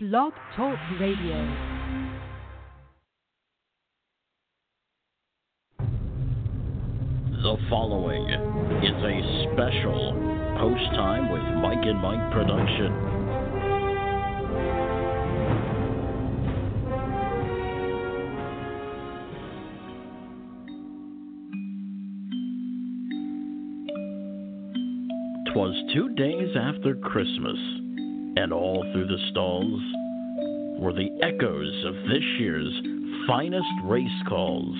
Blog Talk Radio. The following is a special Post Time with Mike and Mike production. "'Twas 2 days after Christmas, and all through the stalls were the echoes of this year's finest race calls.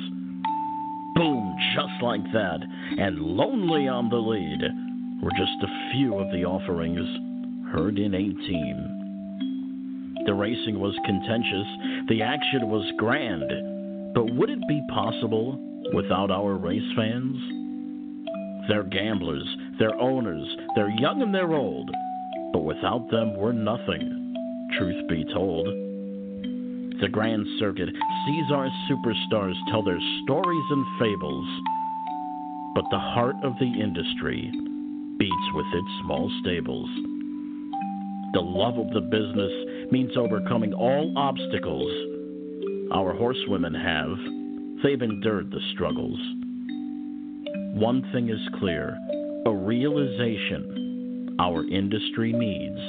Boom, just like that, and Lonely on the Lead were just a few of the offerings heard in 18. The racing was contentious, the action was grand, but would it be possible without our race fans? They're gamblers, they're owners, they're young and they're old, but without them we're nothing, truth be told. The Grand Circuit sees our superstars tell their stories and fables, but the heart of the industry beats with its small stables. The love of the business means overcoming all obstacles. Our horsewomen have. They've endured the struggles. One thing is clear, a realization. Our industry needs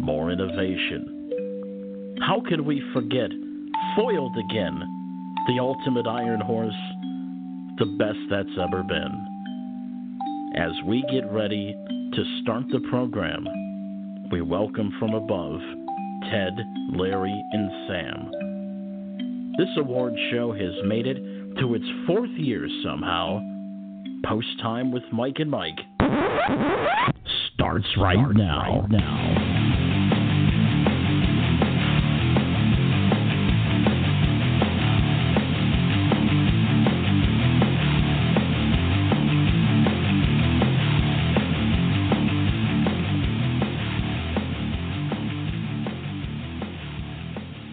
more innovation. How could we forget, foiled again, the ultimate iron horse, the best that's ever been? As we get ready to start the program, we welcome from above Ted, Larry, and Sam. This award show has made it to its fourth year somehow. Post Time with Mike and Mike starts right now.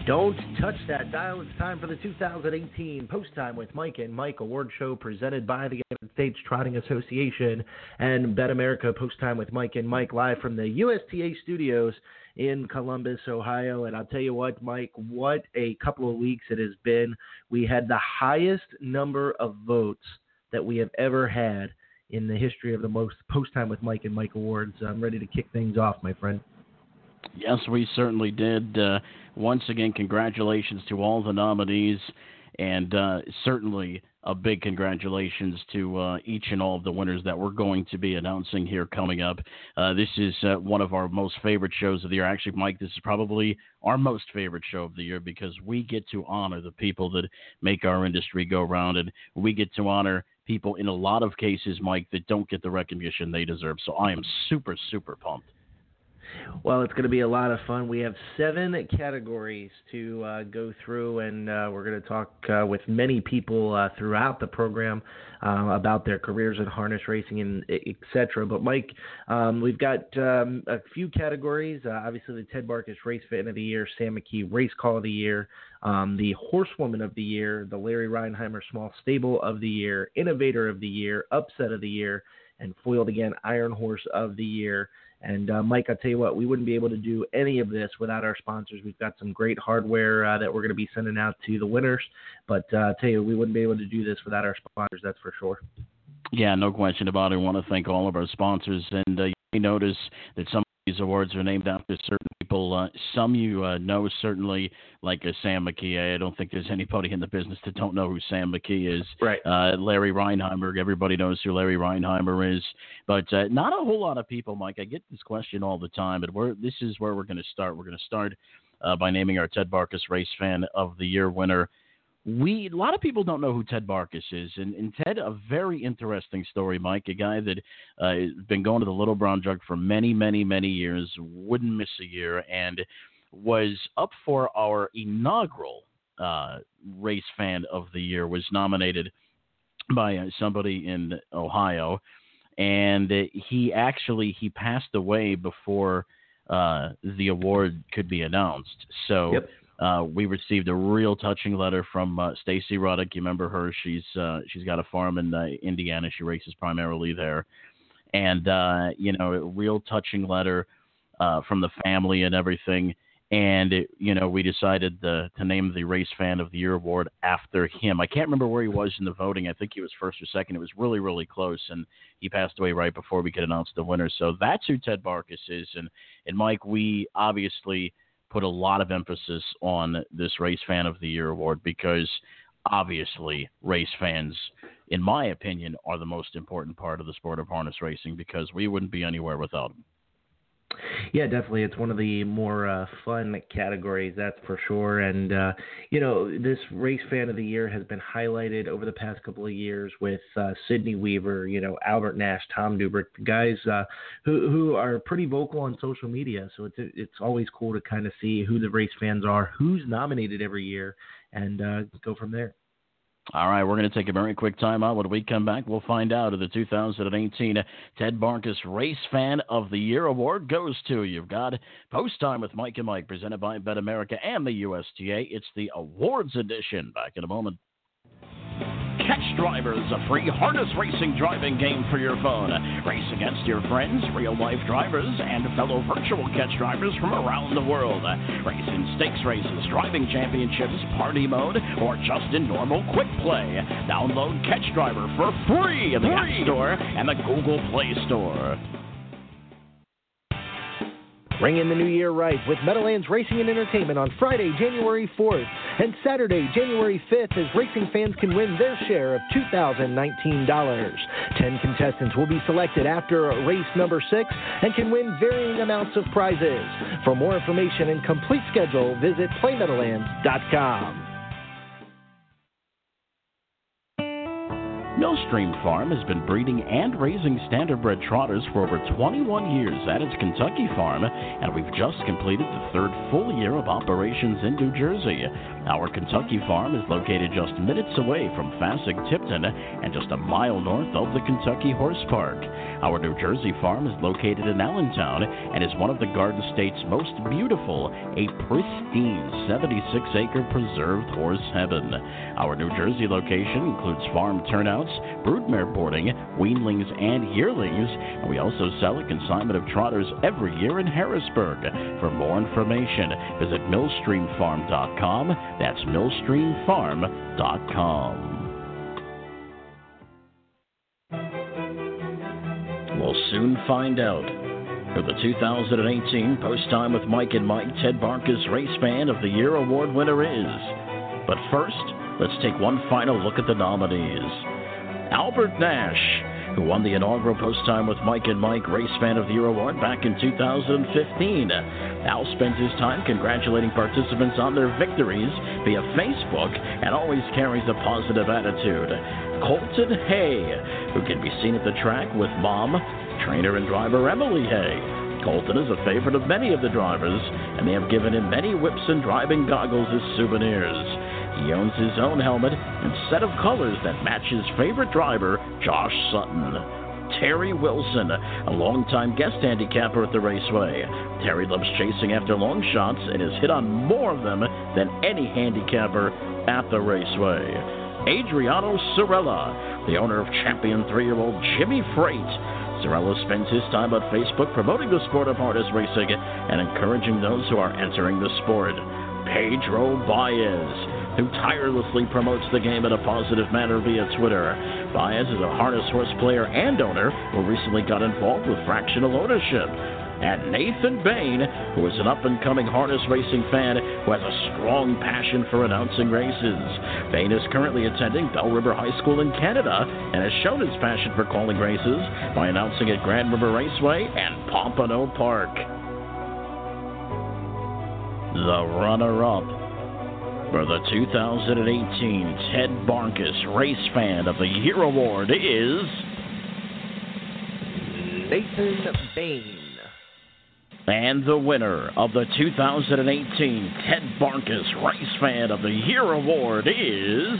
Don't touch that dial. It's time for the 2018 Post Time with Mike and Mike Award Show presented by the United States Trotting Association and Bet America. Post Time with Mike and Mike live from the USTA studios in Columbus, Ohio. And I'll tell you what, Mike, what a couple of weeks it has been. We had the highest number of votes that we have ever had in the history of the most Post Time with Mike and Mike Awards. I'm ready to kick things off, my friend. Yes, we certainly did. Once again, congratulations to all the nominees, and certainly a big congratulations to each and all of the winners that we're going to be announcing here coming up. This is one of our most favorite shows of the year. Actually, Mike, this is probably our most favorite show of the year because we get to honor the people that make our industry go round, and we get to honor people in a lot of cases, Mike, that don't get the recognition they deserve. So I am super, super pumped. Well, it's going to be a lot of fun. We have 7 categories to go through, and we're going to talk with many people throughout the program about their careers in harness racing, and et cetera. But, Mike, we've got a few categories. Obviously, the Ted Barkus Race Fan of the Year, Sam McKee Race Call of the Year, the Horsewoman of the Year, the Larry Reinheimer Small Stable of the Year, Innovator of the Year, Upset of the Year, and Foiled Again Iron Horse of the Year. And, Mike, I'll tell you what, we wouldn't be able to do any of this without our sponsors. We've got some great hardware that we're going to be sending out to the winners. But I'll tell you, we wouldn't be able to do this without our sponsors, that's for sure. Yeah, no question about it. I want to thank all of our sponsors. And you may notice that some of these awards are named after certain people. Some you know, certainly, like Sam McKee. I don't think there's anybody in the business that don't know who Sam McKee is. Right. Larry Reinheimer, everybody knows who Larry Reinheimer is. But not a whole lot of people, Mike. I get this question all the time, but this is where we're going to start. We're going to start by naming our Ted Barkus Race Fan of the Year winner. A lot of people don't know who Ted Barkus is, and Ted, a very interesting story, Mike, a guy that has been going to the Little Brown Jug for many, many, many years, wouldn't miss a year, and was up for our inaugural Race Fan of the Year, was nominated by somebody in Ohio, and he passed away before the award could be announced, so... Yep. We received a real touching letter from Stacy Ruddick. You remember her? She's got a farm in Indiana. She races primarily there, and a real touching letter from the family and everything. And, we decided to name the Race Fan of the Year award after him. I can't remember where he was in the voting. I think he was first or second. It was really, really close. And he passed away right before we could announce the winner. So that's who Ted Barkus is. And Mike, we obviously put a lot of emphasis on this Race Fan of the Year award because obviously race fans, in my opinion, are the most important part of the sport of harness racing because we wouldn't be anywhere without them. Yeah, definitely. It's one of the more fun categories, that's for sure. And, this Race Fan of the Year has been highlighted over the past couple of years with Sidney Weaver, Albert Nash, Tom Dubrick, guys who are pretty vocal on social media. So it's always cool to kind of see who the race fans are, who's nominated every year, and go from there. All right, we're going to take a very quick time out. When we come back, we'll find out if the 2018 Ted Barkus Race Fan of the Year award goes to. You've got Post Time with Mike and Mike, presented by Bet America and the USDA. It's the awards edition. Back in a moment. Catch Driver is a free harness racing driving game for your phone. Race against your friends, real-life drivers, and fellow virtual catch drivers from around the world. Race in stakes races, driving championships, party mode, or just in normal quick play. Download Catch Driver for free in the App Store and the Google Play Store. Bring in the new year right with Meadowlands Racing and Entertainment on Friday, January 4th and Saturday, January 5th as racing fans can win their share of $2,019. 10 contestants will be selected after race number 6 and can win varying amounts of prizes. For more information and complete schedule, visit PlayMeadowlands.com. Millstream Farm has been breeding and raising standardbred trotters for over 21 years at its Kentucky farm, and we've just completed the third full year of operations in New Jersey. Our Kentucky farm is located just minutes away from Fasig-Tipton and just a mile north of the Kentucky Horse Park. Our New Jersey farm is located in Allentown and is one of the Garden State's most beautiful, a pristine 76-acre preserved horse heaven. Our New Jersey location includes farm turnouts, broodmare boarding, weanlings, and yearlings, and we also sell a consignment of trotters every year in Harrisburg. For more information, visit millstreamfarm.com. That's millstreamfarm.com. We'll soon find out for the 2018 Post Time with Mike and Mike Ted Barkus Race Fan of the Year award winner is. But first, let's take one final look at the nominees. Albert Nash, who won the inaugural Post Time with Mike and Mike Race Fan of the Year award back in 2015. Al spends his time congratulating participants on their victories via Facebook and always carries a positive attitude. Colton Hay, who can be seen at the track with mom, trainer, and driver Emily Hay. Colton is a favorite of many of the drivers, and they have given him many whips and driving goggles as souvenirs. He owns his own helmet and set of colors that match his favorite driver, Josh Sutton. Terry Wilson, a longtime guest handicapper at the raceway. Terry loves chasing after long shots and has hit on more of them than any handicapper at the raceway. Adriano Cirella, the owner of champion 3-year-old Jimmy Freight. Cirello spends his time on Facebook promoting the sport of harness racing and encouraging those who are entering the sport. Pedro Baez, who tirelessly promotes the game in a positive manner via Twitter. Baez is a harness horse player and owner who recently got involved with fractional ownership. And Nathan Bain, who is an up-and-coming harness racing fan who has a strong passion for announcing races. Bain is currently attending Bell River High School in Canada and has shown his passion for calling races by announcing at Grand River Raceway and Pompano Park. The runner-up for the 2018 Ted Barkus Race Fan of the Year award is Nathan Bain. And the winner of the 2018 Ted Barkus Race Fan of the Year award is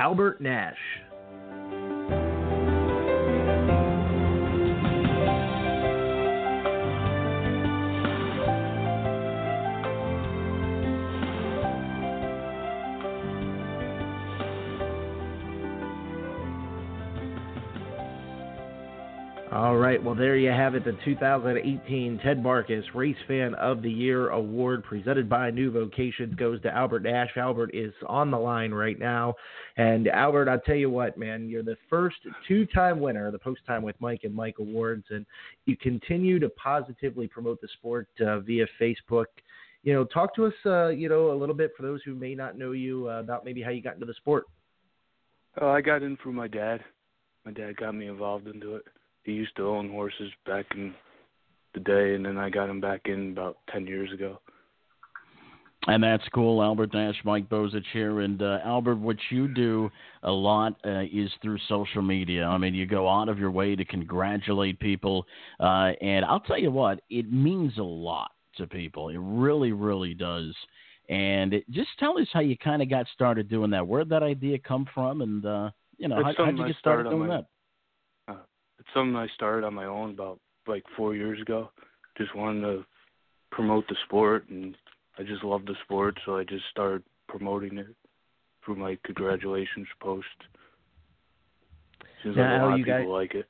Albert Nash. All right, well, there you have it, the 2018 Ted Marcus Race Fan of the Year Award presented by New Vocations goes to Albert Nash. Albert is on the line right now. And, Albert, I'll tell you what, man, you're the first two-time winner of the Post Time with Mike and Mike Awards, and you continue to positively promote the sport via Facebook. You know, talk to us, a little bit, for those who may not know you, about maybe how you got into the sport. I got in through my dad. My dad got me involved into it. He used to own horses back in the day, and then I got him back in about 10 years ago. And that's cool. Albert Nash, Mike Bozich here. And, Albert, what you do a lot is through social media. I mean, you go out of your way to congratulate people. And I'll tell you what, it means a lot to people. It really, really does. And just tell us how you kind of got started doing that. Where did that idea come from? And, how did you get started doing that? It's something I started on my own about, 4 years ago. Just wanted to promote the sport, and I just love the sport, so I just started promoting it through my congratulations post. Seems like a lot of people like it.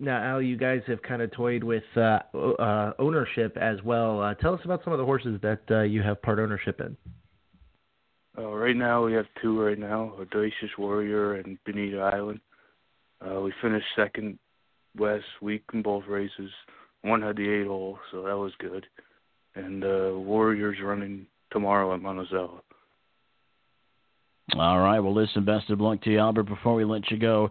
Now, Al, you guys have kind of toyed with ownership as well. Tell us about some of the horses that you have part ownership in. Right now, we have two right now, Audacious Warrior and Bonita Island. We finished second last week in both races. One had the 8-hole, so that was good. And Warriors running tomorrow at Monticello. All right. Well, listen, best of luck to you, Albert. Before we let you go,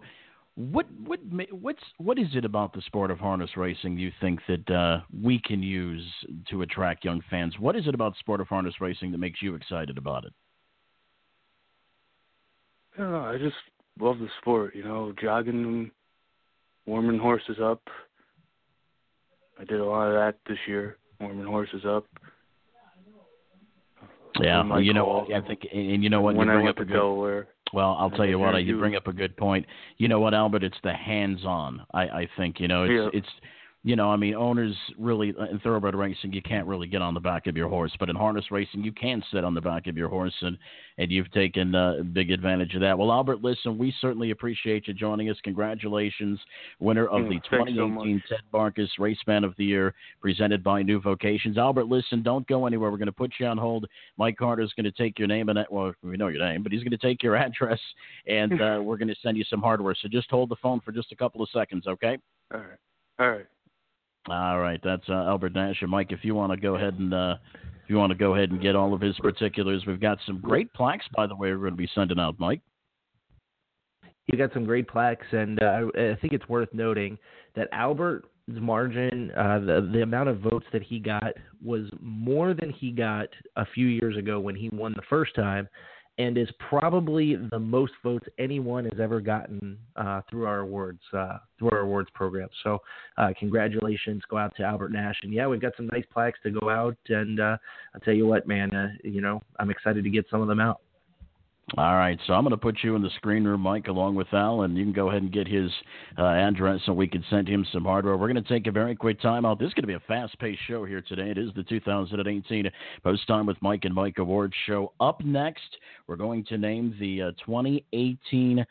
what is it about the sport of harness racing you think that we can use to attract young fans? What is it about the sport of harness racing that makes you excited about it? I just love the sport, jogging them, warming horses up. I did a lot of that this year, warming horses up. Yeah, I think, and you know what? When I went to Delaware. Well, I'll tell you what, you bring up a good point. You know what, Albert? It's the hands-on, I think. Owners really, in thoroughbred racing, you can't really get on the back of your horse. But in harness racing, you can sit on the back of your horse, and you've taken big advantage of that. Well, Albert, listen, we certainly appreciate you joining us. Congratulations, winner of the 2018 Ted Marcus Race Fan of the Year, presented by New Vocations. Albert, listen, don't go anywhere. We're going to put you on hold. Mike Carter's going to take your name, we know your name, but he's going to take your address, and we're going to send you some hardware. So just hold the phone for just a couple of seconds, okay? All right. All right, that's Albert Nash. And Mike, if you want to go ahead and get all of his particulars, we've got some great plaques, by the way, we're going to be sending out, Mike. You got some great plaques, and I think it's worth noting that Albert's margin, the amount of votes that he got was more than he got a few years ago when he won the first time, and is probably the most votes anyone has ever gotten through our awards program. So congratulations go out to Albert Nash. And, yeah, we've got some nice plaques to go out. And I'll tell you what, man, I'm excited to get some of them out. All right, so I'm going to put you in the screen room, Mike, along with Al, and you can go ahead and get his address so we can send him some hardware. We're going to take a very quick time out. This is going to be a fast-paced show here today. It is the 2018 Post Time with Mike and Mike Awards show. Up next, we're going to name the 2018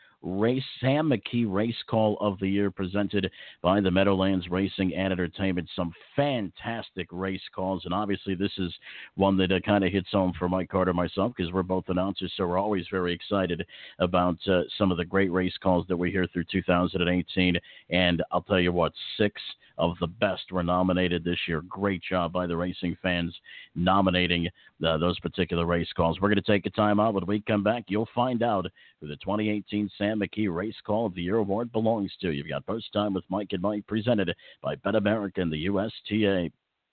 Sam McKee Race Call of the Year, presented by the Meadowlands Racing and Entertainment. Some fantastic race calls, and obviously this is one that kind of hits home for Mike Carter and myself because we're both announcers, so we're always very excited about some of the great race calls that we hear through 2018. And I'll tell you what, 6 of the best were nominated this year. Great job by the racing fans nominating those particular race calls. We're going to take a time out. When we come back, you'll find out who the 2018 Sam McKee Race Call of the Year Award belongs to. You've got Post Time with Mike and Mike, presented by Bet America and the USTA.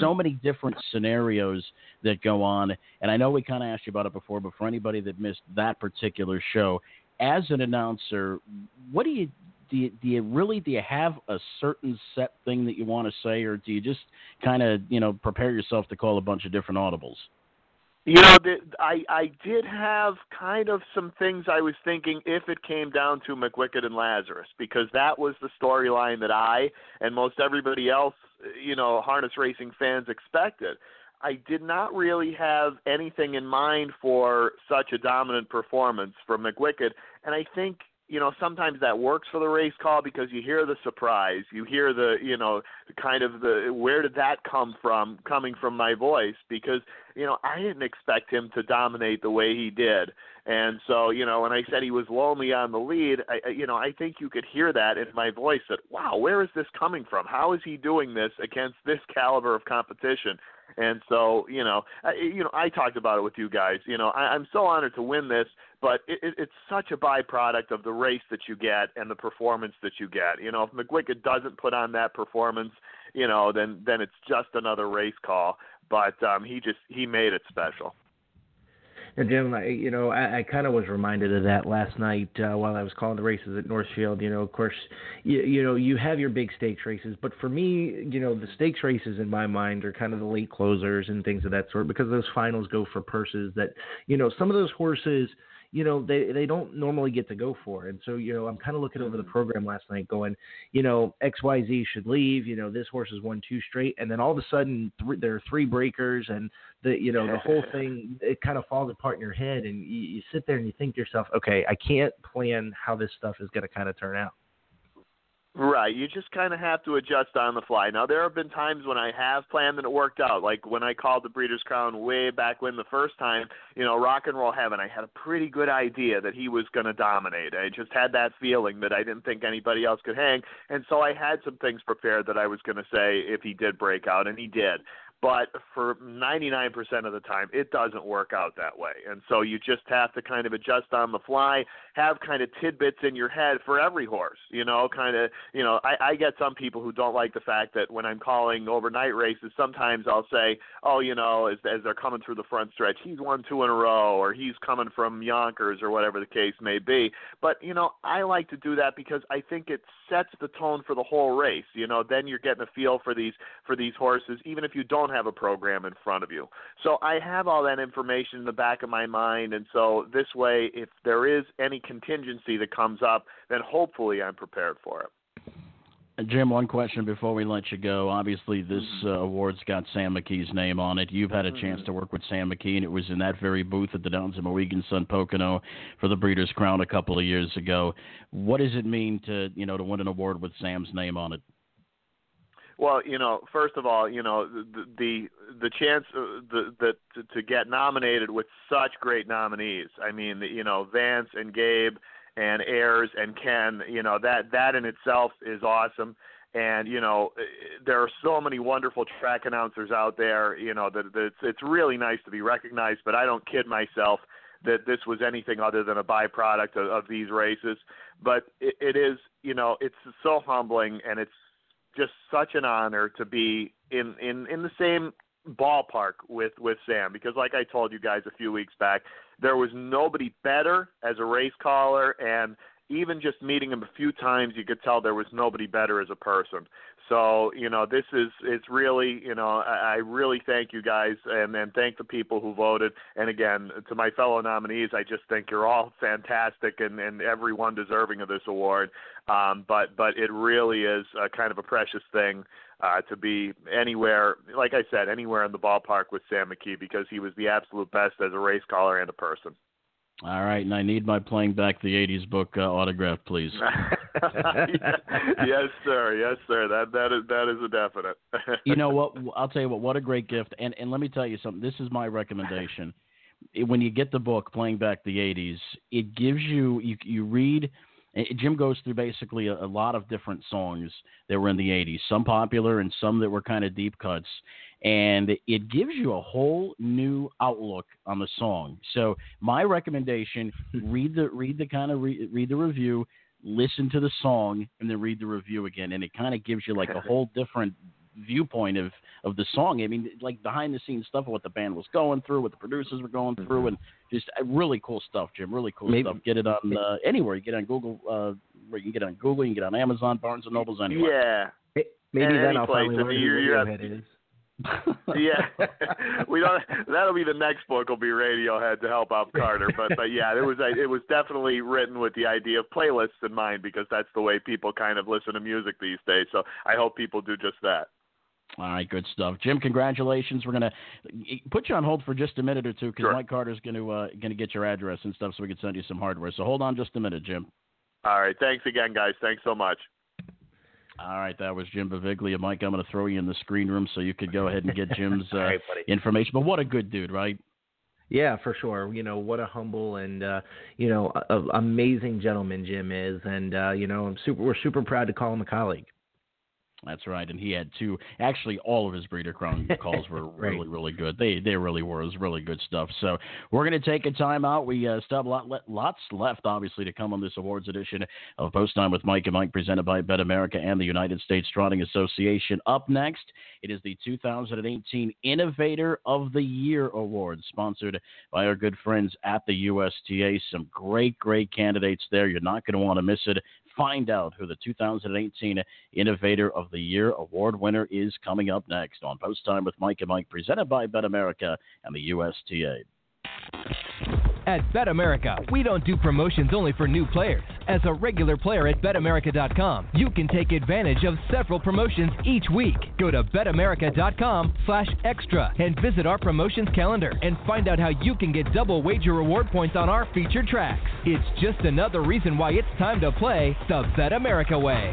so many different scenarios that go on. And I know we kind of asked you about it before, but for anybody that missed that particular show, as an announcer, what do you have a certain set thing that you want to say, or do you just kind of prepare yourself to call a bunch of different audibles? I did have kind of some things I was thinking if it came down to Mick Wicked and Lazarus, because that was the storyline that I and most everybody else, harness racing fans expected. I did not really have anything in mind for such a dominant performance from Mick Wicked, and I think sometimes that works for the race call because you hear the surprise, you hear the, kind of the, where did that come from, coming from my voice? Because, I didn't expect him to dominate the way he did. And so, when I said he was lonely on the lead, I think you could hear that in my voice that, wow, where is this coming from? How is he doing this against this caliber of competition? And so, I talked about it with you guys. I'm so honored to win this, but it's such a byproduct of the race that you get and the performance that you get. If Mick Wicked doesn't put on that performance, then it's just another race call. But he made it special. And Jim, I kind of was reminded of that last night while I was calling the races at Northfield. Of course, you have your big stakes races, but for me, the stakes races in my mind are kind of the late closers and things of that sort, because those finals go for purses that, some of those horses, they don't normally get to go for. And so, I'm kind of looking over the program last night going, XYZ should leave, this horse has won 2 straight. And then all of a sudden there are 3 breakers and the whole thing, it kind of falls apart in your head. And you sit there and you think to yourself, okay, I can't plan how this stuff is going to kind of turn out. Right. You just kind of have to adjust on the fly. Now, there have been times when I have planned and it worked out, like when I called the Breeders' Crown way back when the first time, Rock and Roll Heaven, I had a pretty good idea that he was going to dominate. I just had that feeling that I didn't think anybody else could hang. And so I had some things prepared that I was going to say if he did break out, and he did. But for 99% of the time, it doesn't work out that way. And so you just have to kind of adjust on the fly, have kind of tidbits in your head for every horse, I get some people who don't like the fact that when I'm calling overnight races, sometimes I'll say, as they're coming through the front stretch, he's won 2 in a row, or he's coming from Yonkers, or whatever the case may be. But, I like to do that because I think it sets the tone for the whole race. Then you're getting a feel for these horses, even if you don't have a program in front of you. So I have all that information in the back of my mind, and so this way, if there is any contingency that comes up, then hopefully I'm prepared for it. Jim, one question before we let you go. Obviously, this award's got Sam McKee's name on it. You've had a chance to work with Sam McKee, and it was in that very booth at the Downs of Mohegan Sun Pocono for the Breeders' Crown a couple of years ago. What does it mean to win an award with Sam's name on it? Well, first of all, the chance to get nominated with such great nominees. I mean, Vance and Gabe and Ayers and Ken, that in itself is awesome. And, there are so many wonderful track announcers out there, that it's really nice to be recognized, but I don't kid myself that this was anything other than a byproduct of these races. But it is, it's so humbling, and it's just such an honor to be in the same ballpark with Sam, because like I told you guys a few weeks back, there was nobody better as a race caller, and even just meeting him a few times, you could tell there was nobody better as a person. So, it's really, I really thank you guys and thank the people who voted. And again, to my fellow nominees, I just think you're all fantastic and everyone deserving of this award. But it really is a kind of a precious thing to be anywhere, like I said, anywhere in the ballpark with Sam McKee, because he was the absolute best as a race caller and a person. All right, and I need my Playing Back the 80s book autographed, please. Yes, sir. Yes, sir. That is a definite. You know what? I'll tell you what a great gift. And let me tell you something. This is my recommendation. When you get the book, Playing Back the 80s, it gives you read. Jim goes through basically a lot of different songs that were in the 80s, some popular and some that were kind of deep cuts. And it gives you a whole new outlook on the song. So my recommendation, read the review, listen to the song, and then read the review again. And it kind of gives you like a whole different viewpoint of the song. I mean, like behind the scenes stuff of what the band was going through, what the producers were going through, and just really cool stuff, Jim. Really cool stuff. Get it on anywhere. You get on Google. You can get on Google. You can get on Amazon, Barnes and Nobles, anywhere. Yeah. Maybe then I'll find where Radiohead is. Yeah, we don't. That'll be the next book. Will be Radiohead to help out Carter. But yeah, it was definitely written with the idea of playlists in mind, because that's the way people kind of listen to music these days. So I hope people do just that. All right, good stuff, Jim. Congratulations. We're gonna put you on hold for just a minute or two, because Mike Carter's gonna get your address and stuff, so we can send you some hardware. So hold on just a minute, Jim. All right. Thanks again, guys. Thanks so much. All right, that was Jim Beviglia. Mike, I'm going to throw you in the screen room so you could go ahead and get Jim's right, information. But what a good dude, right? Yeah, for sure. You know, what a humble and, amazing gentleman Jim is. And, we're super proud to call him a colleague. That's right. And he had two. Actually, all of his Breeder Crown calls were really, really good. They really were. It was really good stuff. So we're going to take a time out. We still have lots left, obviously, to come on this awards edition of Post Time with Mike and Mike, presented by Bet America and the United States Trotting Association. Up next, it is the 2018 Innovator of the Year Award, sponsored by our good friends at the USTA. Some great, great candidates there. You're not going to want to miss it. Find out who the 2018 Innovator of the Year Award winner is coming up next on Post Time with Mike and Mike, presented by Bet America and the USTA. At Bet America, we don't do promotions only for new players. As a regular player at BetAmerica.com, you can take advantage of several promotions each week. Go to BetAmerica.com/extra and visit our promotions calendar and find out how you can get double wager reward points on our featured tracks. It's just another reason why it's time to play the Bet America way.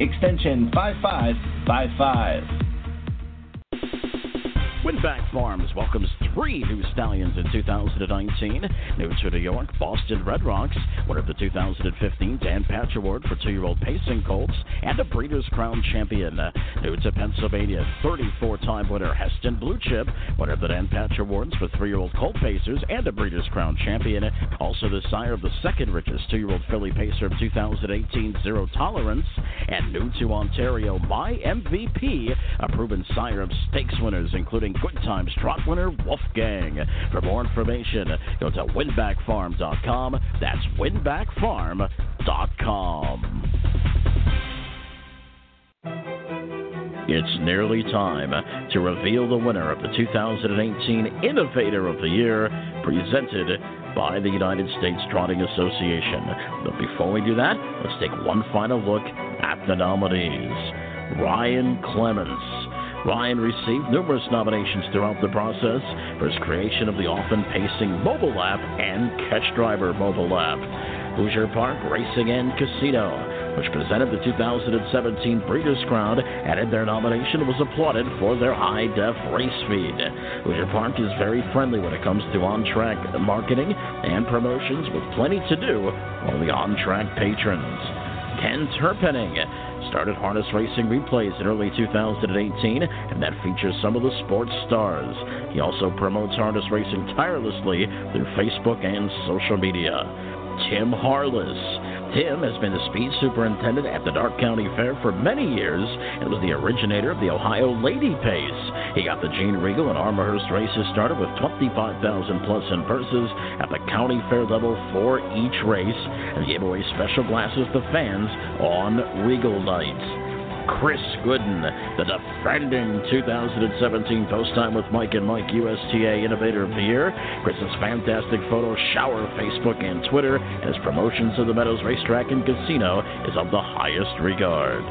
extension 5555. Winback Farms welcomes 3 new stallions in 2019. New to New York, Boston Red Rocks, winner of the 2015 Dan Patch Award for 2-year-old pacing colts, and a Breeders' Crown champion. New to Pennsylvania, 34-time winner Heston Blue Chip, winner of the Dan Patch Awards for 3-year-old colt pacers, and a Breeders' Crown champion. Also the sire of the second richest 2-year-old filly pacer of 2018, Zero Tolerance. And new to Ontario, My MVP, a proven sire of stakes winners, including Good Times Trot winner Wolfgang. For more information, go to winbackfarm.com. That's winbackfarm.com. It's nearly time to reveal the winner of the 2018 Innovator of the Year, presented by the United States Trotting Association. But before we do that, let's take one final look at the nominees. Ryan Clements. Ryan received numerous nominations throughout the process for his creation of the often pacing mobile app and Catch Driver mobile app. Hoosier Park Racing and Casino, which presented the 2017 Breeders' Crown, added their nomination was applauded for their high-def race feed. Hoosier Park is very friendly when it comes to on-track marketing and promotions, with plenty to do for the on-track patrons. Ken Terpening started Harness Racing Replays in early 2018, and that features some of the sports stars. He also promotes harness racing tirelessly through Facebook and social media. Tim Harless. Tim has been the speed superintendent at the Dark County Fair for many years and was the originator of the Ohio Lady Pace. He got the Gene Regal and Armorhurst races started with $25,000 plus in purses at the county fair level for each race, and gave away special glasses to fans on Regal nights. Chris Gooden, the defending 2017 Post Time with Mike and Mike USTA Innovator of the Year. Chris's fantastic photos shower Facebook and Twitter, and his promotions of the Meadows Racetrack and Casino is of the highest regard.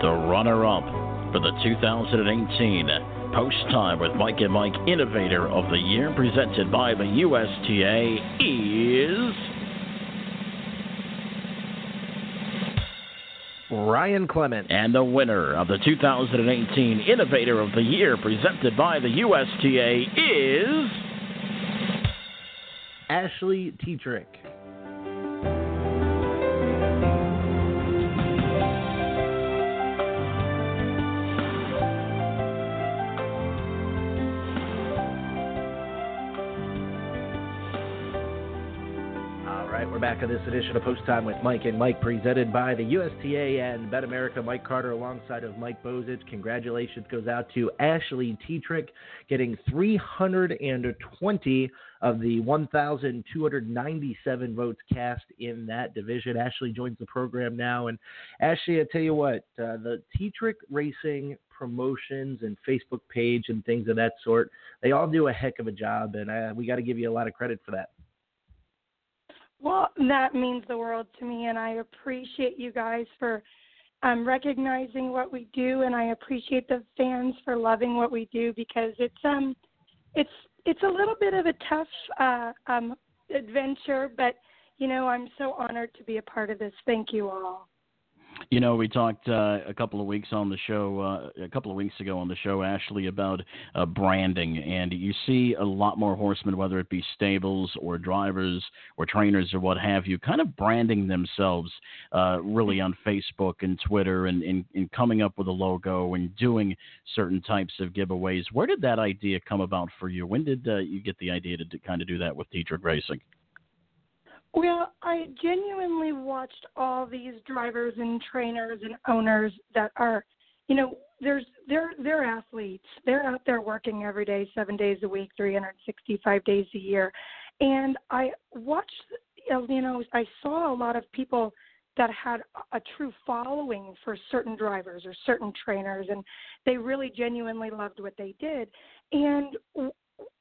The runner-up for the 2018 Post Time with Mike and Mike Innovator of the Year, presented by the USTA, is Ryan Clement. And the winner of the 2018 Innovator of the Year, presented by the USTA, is Ashley Tetrick. Back of this edition of Post Time with Mike and Mike, presented by the USTA and Bet America. Mike Carter alongside of Mike Bozich. Congratulations goes out to Ashley Tetrick, getting 320 of the 1,297 votes cast in that division. Ashley joins the program now. And Ashley, I tell you what, the Tetrick Racing promotions and Facebook page and things of that sort, they all do a heck of a job, and we got to give you a lot of credit for that. Well, that means the world to me, and I appreciate you guys for recognizing what we do, and I appreciate the fans for loving what we do, because it's a little bit of a tough adventure, but you know, I'm so honored to be a part of this. Thank you all. You know, we talked a couple of weeks ago on the show, Ashley, about branding. And you see a lot more horsemen, whether it be stables or drivers or trainers or what have you, kind of branding themselves really on Facebook and Twitter and coming up with a logo and doing certain types of giveaways. Where did that idea come about for you? When did you get the idea to kind of do that with Tetrick Racing? Well, I genuinely watched all these drivers and trainers and owners that are, you know, they're athletes. They're out there working every day, 7 days a week, 365 days a year. And I watched, you know, I saw a lot of people that had a true following for certain drivers or certain trainers, and they really genuinely loved what they did. And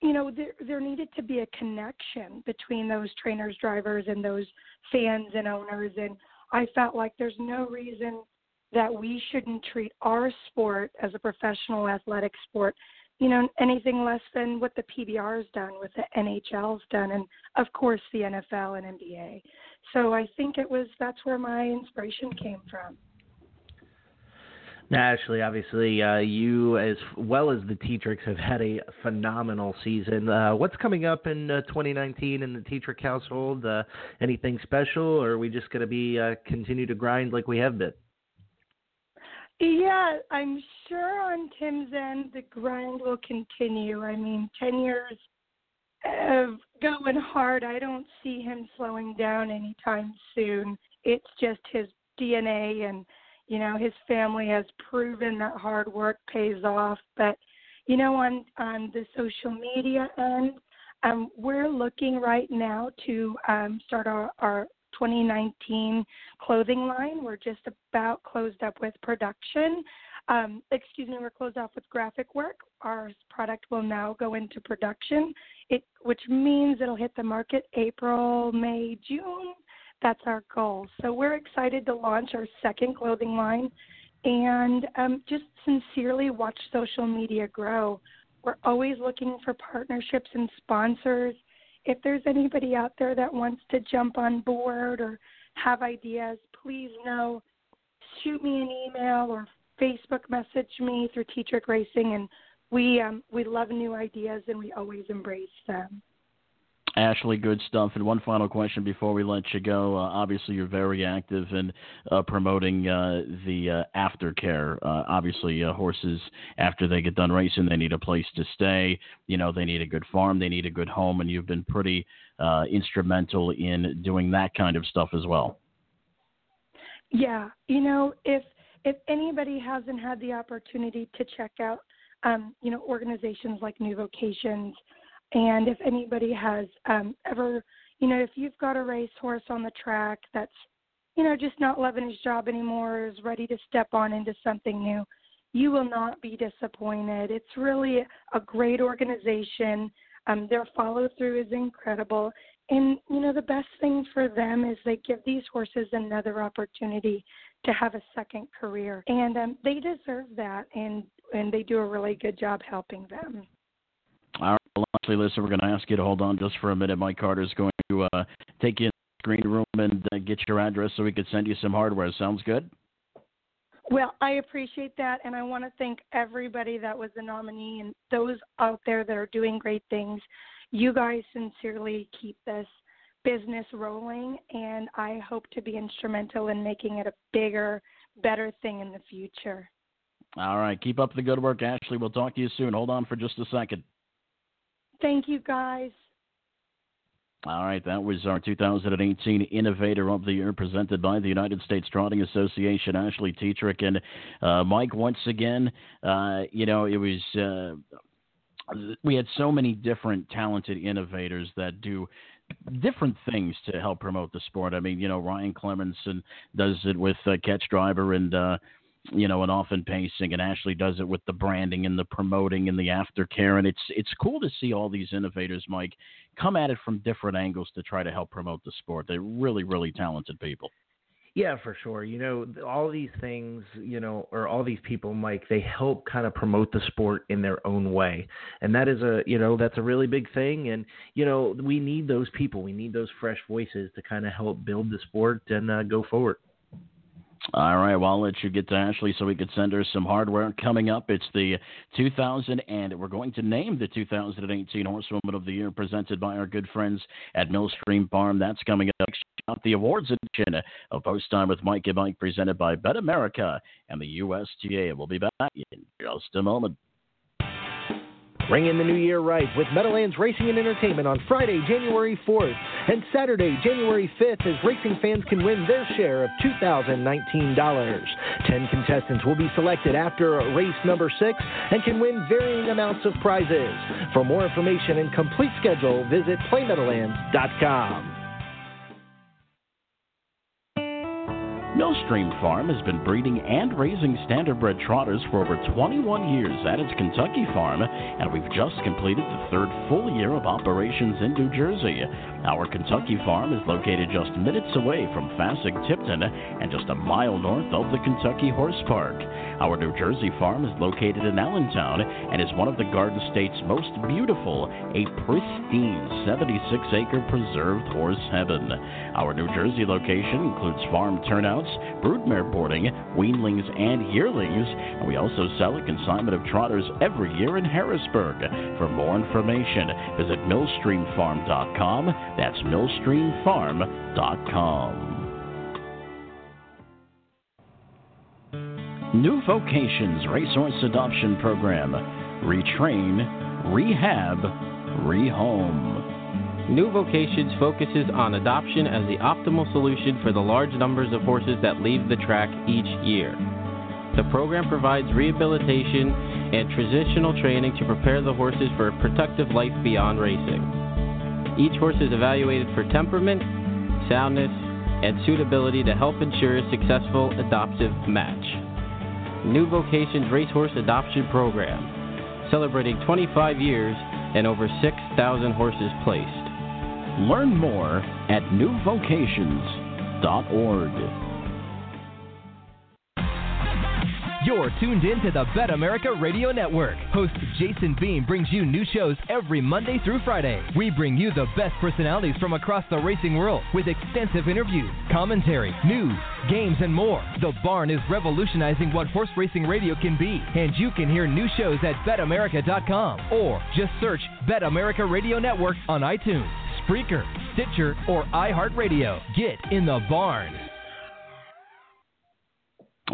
you know, there needed to be a connection between those trainers, drivers, and those fans and owners. And I felt like there's no reason that we shouldn't treat our sport as a professional athletic sport, you know, anything less than what the PBR's done, what the NHL's done, and, of course, the NFL and NBA. So I think that's where my inspiration came from. Now, Ashley, obviously, you as well as the Tetricks have had a phenomenal season. What's coming up in 2019 in the Tetrick household? Anything special, or are we just going to be continue to grind like we have been? Yeah, I'm sure on Tim's end the grind will continue. I mean, 10 years of going hard. I don't see him slowing down anytime soon. It's just his DNA, and you know, his family has proven that hard work pays off. But, you know, on the social media end, we're looking right now to start our 2019 clothing line. We're just about closed up with production. We're closed off with graphic work. Our product will now go into production, which means it'll hit the market April, May, June. That's our goal. So we're excited to launch our second clothing line and just sincerely watch social media grow. We're always looking for partnerships and sponsors. If there's anybody out there that wants to jump on board or have ideas, please know, shoot me an email or Facebook message me through Tetrick Racing, and we love new ideas, and we always embrace them. Ashley, good stuff. And one final question before we let you go. Obviously, you're very active in promoting the aftercare. Obviously, horses, after they get done racing, they need a place to stay. You know, they need a good farm. They need a good home. And you've been pretty instrumental in doing that kind of stuff as well. Yeah, you know, if anybody hasn't had the opportunity to check out, you know, organizations like New Vocations, and if anybody has ever, you know, if you've got a racehorse on the track that's, you know, just not loving his job anymore, is ready to step on into something new, you will not be disappointed. It's really a great organization. Their follow-through is incredible. And, you know, the best thing for them is they give these horses another opportunity to have a second career. And they deserve that, and they do a really good job helping them. All right. Well, lastly, Lisa, we're going to ask you to hold on just for a minute. Mike Carter's going to take you in the green room and get your address so we could send you some hardware. Sounds good? Well, I appreciate that, and I want to thank everybody that was the nominee and those out there that are doing great things. You guys sincerely keep this business rolling, and I hope to be instrumental in making it a bigger, better thing in the future. All right. Keep up the good work, Ashley. We'll talk to you soon. Hold on for just a second. Thank you, guys. All right, that was our 2018 Innovator of the Year presented by the United States Trotting Association, Ashley Tetrick. And Mike, once again, you know, it was we had so many different talented innovators that do different things to help promote the sport. I mean, you know, Ryan Clemens does it with Catch Driver and, you know, and often pacing, and Ashley does it with the branding and the promoting and the aftercare. And it's cool to see all these innovators, Mike, come at it from different angles to try to help promote the sport. They're really, really talented people. Yeah, for sure. You know, all these things, you know, or all these people, Mike, they help kind of promote the sport in their own way. And that is a, you know, that's a really big thing. And, you know, we need those people. We need those fresh voices to kind of help build the sport and go forward. All right, well, I'll let you get to Ashley so we could send her some hardware. Coming up, it's the 2000 and we're going to name the 2018 Horsewoman of the Year presented by our good friends at Millstream Farm. That's coming up next. The awards edition of Post Time with Mike and Mike presented by Bet America and the USTA. We'll be back in just a moment. Bring in the new year right with Meadowlands Racing and Entertainment on Friday, January 4th and Saturday, January 5th as racing fans can win their share of $2,019. 10 contestants will be selected after race number 6 and can win varying amounts of prizes. For more information and complete schedule, visit PlayMeadowlands.com. Millstream Farm has been breeding and raising standardbred trotters for over 21 years at its Kentucky farm, and we've just completed the third full year of operations in New Jersey. Our Kentucky farm is located just minutes away from Fasig-Tipton and just a mile north of the Kentucky Horse Park. Our New Jersey farm is located in Allentown and is one of the Garden State's most beautiful, a pristine 76-acre preserved horse heaven. Our New Jersey location includes farm turnouts, broodmare boarding, weanlings, and yearlings, and we also sell a consignment of trotters every year in Harrisburg. For more information, visit millstreamfarm.com. That's millstreamfarm.com. New Vocations Racehorse Adoption Program. Retrain, rehab, rehome. New Vocations focuses on adoption as the optimal solution for the large numbers of horses that leave the track each year. The program provides rehabilitation and transitional training to prepare the horses for a productive life beyond racing. Each horse is evaluated for temperament, soundness, and suitability to help ensure a successful adoptive match. New Vocations Racehorse Adoption Program, celebrating 25 years and over 6,000 horses placed. Learn more at newvocations.org. You're tuned in to the Bet America Radio Network. Host Jason Beam brings you new shows every Monday through Friday. We bring you the best personalities from across the racing world with extensive interviews, commentary, news, games, and more. The Barn is revolutionizing what horse racing radio can be, and you can hear new shows at betamerica.com or just search Bet America Radio Network on iTunes, Spreaker, Stitcher, or iHeartRadio. Get in the barn.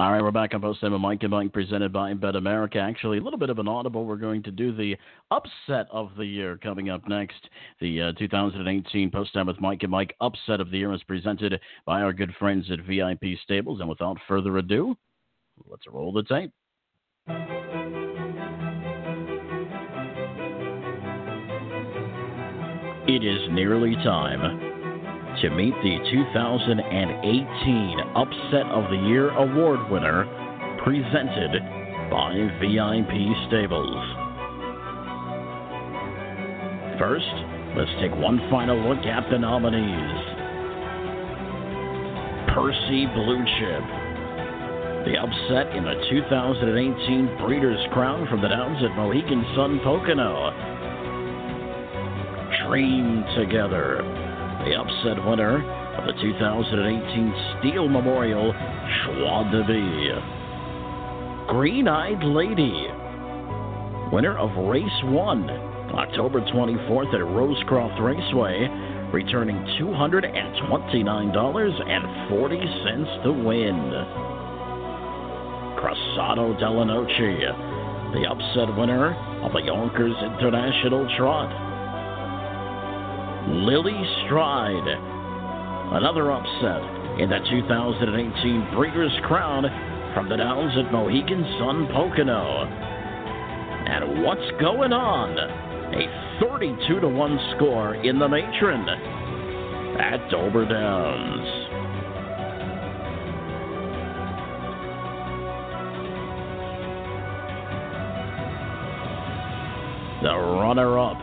All right, we're back on Post Time with Mike and Mike, presented by Bet America. Actually, a little bit of an audible. We're going to do the upset of the year coming up next. The 2018 Post Time with Mike and Mike upset of the year is presented by our good friends at VIP Stables. And without further ado, let's roll the tape. It is nearly time to meet the 2018 Upset of the Year Award winner, presented by VIP Stables. First, let's take one final look at the nominees. Percy Blue Chip, the upset in the 2018 Breeders' Crown from the Downs at Mohegan Sun Pocono. Dream Together, the upset winner of the 2018 Steel Memorial Choix de Vie. Green-Eyed Lady, winner of Race 1, October 24th at Rosecroft Raceway, returning $229.40 to win. Cressado della Noche, the upset winner of the Yonkers International Trot. Lily Stride, another upset in the 2018 Breeders' Crown from the Downs at Mohegan Sun Pocono. And what's going on? A 32-1 score in the matron at Dover Downs. The runner-up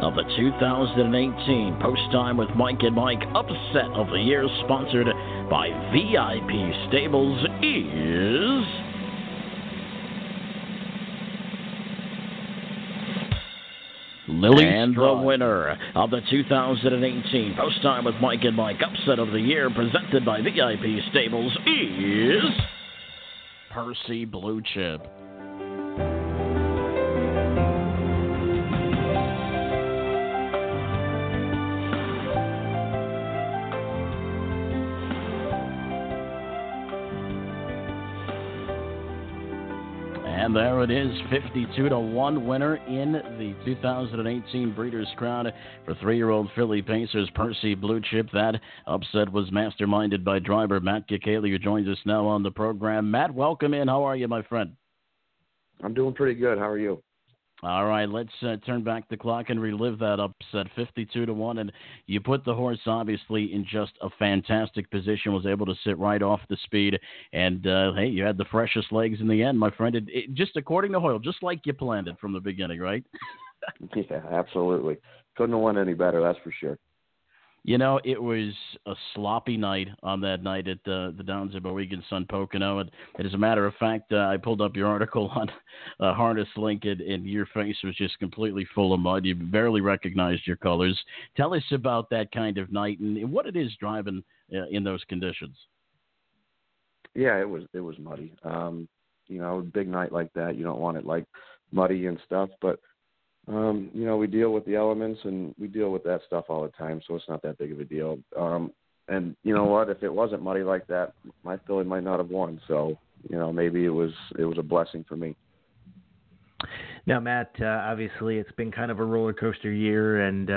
of the 2018 Post Time with Mike and Mike Upset of the Year, sponsored by VIP Stables, is Lily and Stride. The winner of the 2018 Post Time with Mike and Mike Upset of the Year, presented by VIP Stables, is Percy Blue Chip. And there it is, 52-1 winner in the 2018 Breeders' Crown for three-year-old filly Pacers Percy Blue Chip. That upset was masterminded by driver Matt Kikali, who joins us now on the program. Matt, welcome in. How are you, my friend? I'm doing pretty good. How are you? All right, let's turn back the clock and relive that upset, 52-1, and you put the horse, obviously, in just a fantastic position, was able to sit right off the speed, and, hey, you had the freshest legs in the end, my friend. It just according to Hoyle, just like you planned it from the beginning, right? Yeah, absolutely. Couldn't have won any better, that's for sure. You know, it was a sloppy night on that night at the Downs of Mohegan Sun Pocono. And as a matter of fact, I pulled up your article on Harness Link, and your face was just completely full of mud. You barely recognized your colors. Tell us about that kind of night and what it is driving in those conditions. Yeah, it was muddy. You know, a big night like that, you don't want it like muddy and stuff, but you know, we deal with the elements and we deal with that stuff all the time, so it's not that big of a deal. And you know what? If it wasn't muddy like that, my filly might not have won. So, you know, maybe it was a blessing for me. Now, Matt, obviously it's been kind of a roller coaster year, and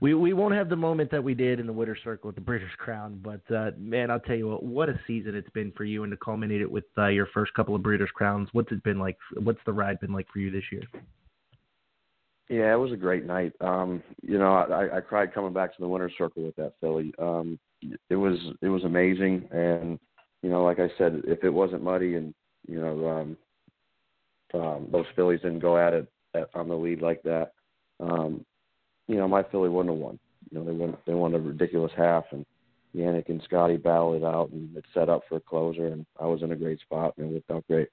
we won't have the moment that we did in the winner's circle at the Breeders' Crown, but, man, I'll tell you what a season it's been for you, and to culminate it with your first couple of Breeders' Crowns. What's it been like? What's the ride been like for you this year? Yeah, it was a great night. You know, I cried coming back to the winner's circle with that filly. It was amazing, and you know, like I said, if it wasn't muddy and you know those fillies didn't go at it on the lead like that, you know, my filly wouldn't have won. You know, they won a ridiculous half, and Yannick and Scotty battled it out, and it set up for a closer, and I was in a great spot, and it worked out great.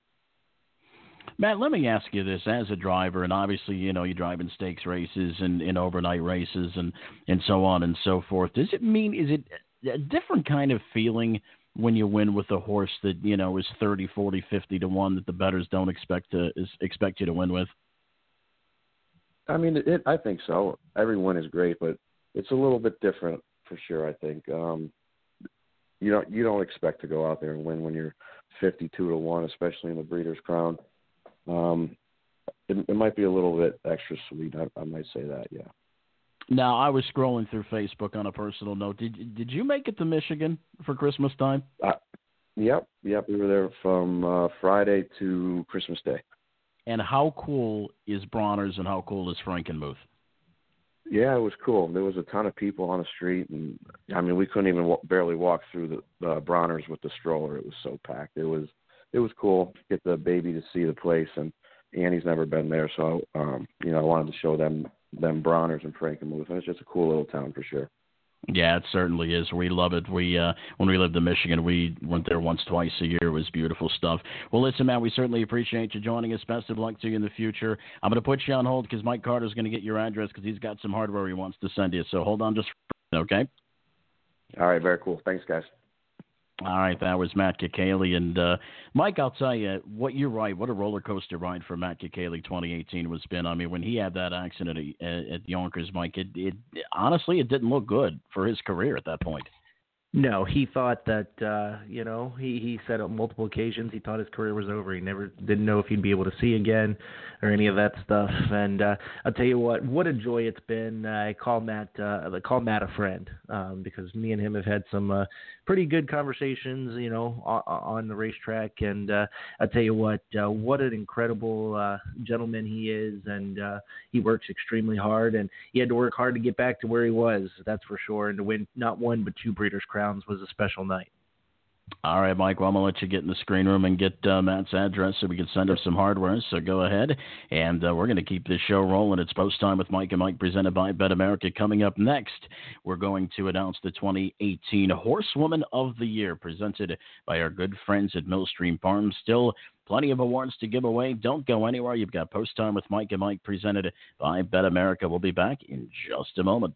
Matt, let me ask you this as a driver, and obviously, you know, you drive in stakes races and in overnight races and so on and so forth. Does it mean, is it a different kind of feeling when you win with a horse that, you know, is 30, 40, 50-1 that the bettors don't expect you to win with? I mean, I think so. Every win is great, but it's a little bit different for sure, I think. you don't expect to go out there and win when you're 52-1, especially in the Breeders' Crown. It might be a little bit extra sweet. I might say that, yeah. Now, I was scrolling through Facebook on a personal note. Did you make it to Michigan for Christmas time? Yep. We were there from Friday to Christmas Day. And how cool is Bronner's and how cool is Frankenmuth? Yeah, it was cool. There was a ton of people on the street, and I mean, we couldn't even barely walk through the Bronner's with the stroller. It was so packed. It was cool to get the baby to see the place, and Annie's never been there, so I wanted to show them Bronner's and Frankenmuth. It's just a cool little town for sure. Yeah, it certainly is. We love it. We when we lived in Michigan, we went there once, twice a year. It was beautiful stuff. Well, listen, man, we certainly appreciate you joining us. Best of luck to you in the future. I'm going to put you on hold because Mike Carter's going to get your address because he's got some hardware he wants to send you. So hold on just for a minute, okay? All right, very cool. Thanks, guys. All right, that was Matt Kikaly. And, Mike, I'll tell you, you're right, what a roller coaster ride for Matt Kikaly 2018 was been. I mean, when he had that accident at Yonkers, Mike, it honestly didn't look good for his career at that point. No, he thought that, he said on multiple occasions he thought his career was over. He never didn't know if he'd be able to see again or any of that stuff. And I'll tell you what a joy it's been. I call Matt a friend because me and him have had some pretty good conversations, on the racetrack. And I'll tell you what an incredible gentleman he is. And he works extremely hard. And he had to work hard to get back to where he was, that's for sure. And to win not one but two Breeders' Crown was a special night. All right, Mike, well, I'm going to let you get in the screen room and get Matt's address so we can send him some hardware. So go ahead, and we're going to keep this show rolling. It's Post Time with Mike and Mike, presented by Bet America. Coming up next, we're going to announce the 2018 Horsewoman of the Year, presented by our good friends at Millstream Farm. Still plenty of awards to give away. Don't go anywhere. You've got Post Time with Mike and Mike, presented by Bet America. We'll be back in just a moment.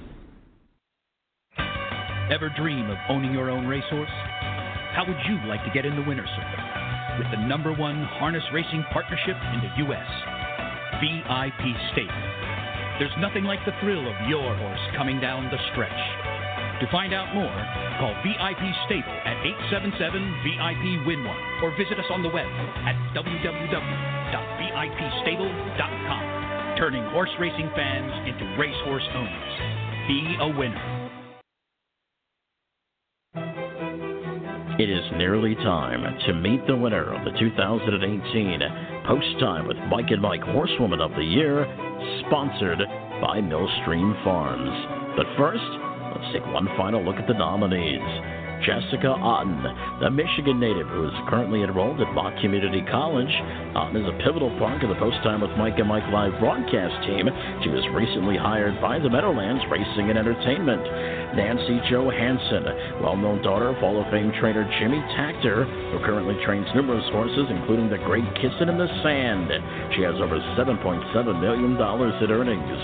Ever dream of owning your own racehorse? How would you like to get in the winner's circle with the #1 harness racing partnership in the U.S., VIP Stables? There's nothing like the thrill of your horse coming down the stretch. To find out more, call VIP Stable at 877-VIP-WIN-1 or visit us on the web at www.vipstable.com. Turning horse racing fans into racehorse owners. Be a winner. It is nearly time to meet the winner of the 2018 Post Time with Mike and Mike Horsewoman of the Year, sponsored by Millstream Farms. But first, let's take one final look at the nominees. Jessica Otten, the Michigan native who is currently enrolled at Mott Community College. Otten is a pivotal part of the Post Time with Mike and Mike live broadcast team. She was recently hired by the Meadowlands Racing and Entertainment. Nancy Johansson, well-known daughter of Hall of Fame trainer Jimmy Tactor, who currently trains numerous horses, including the Great Kissin' in the Sand. She has over $7.7 million in earnings.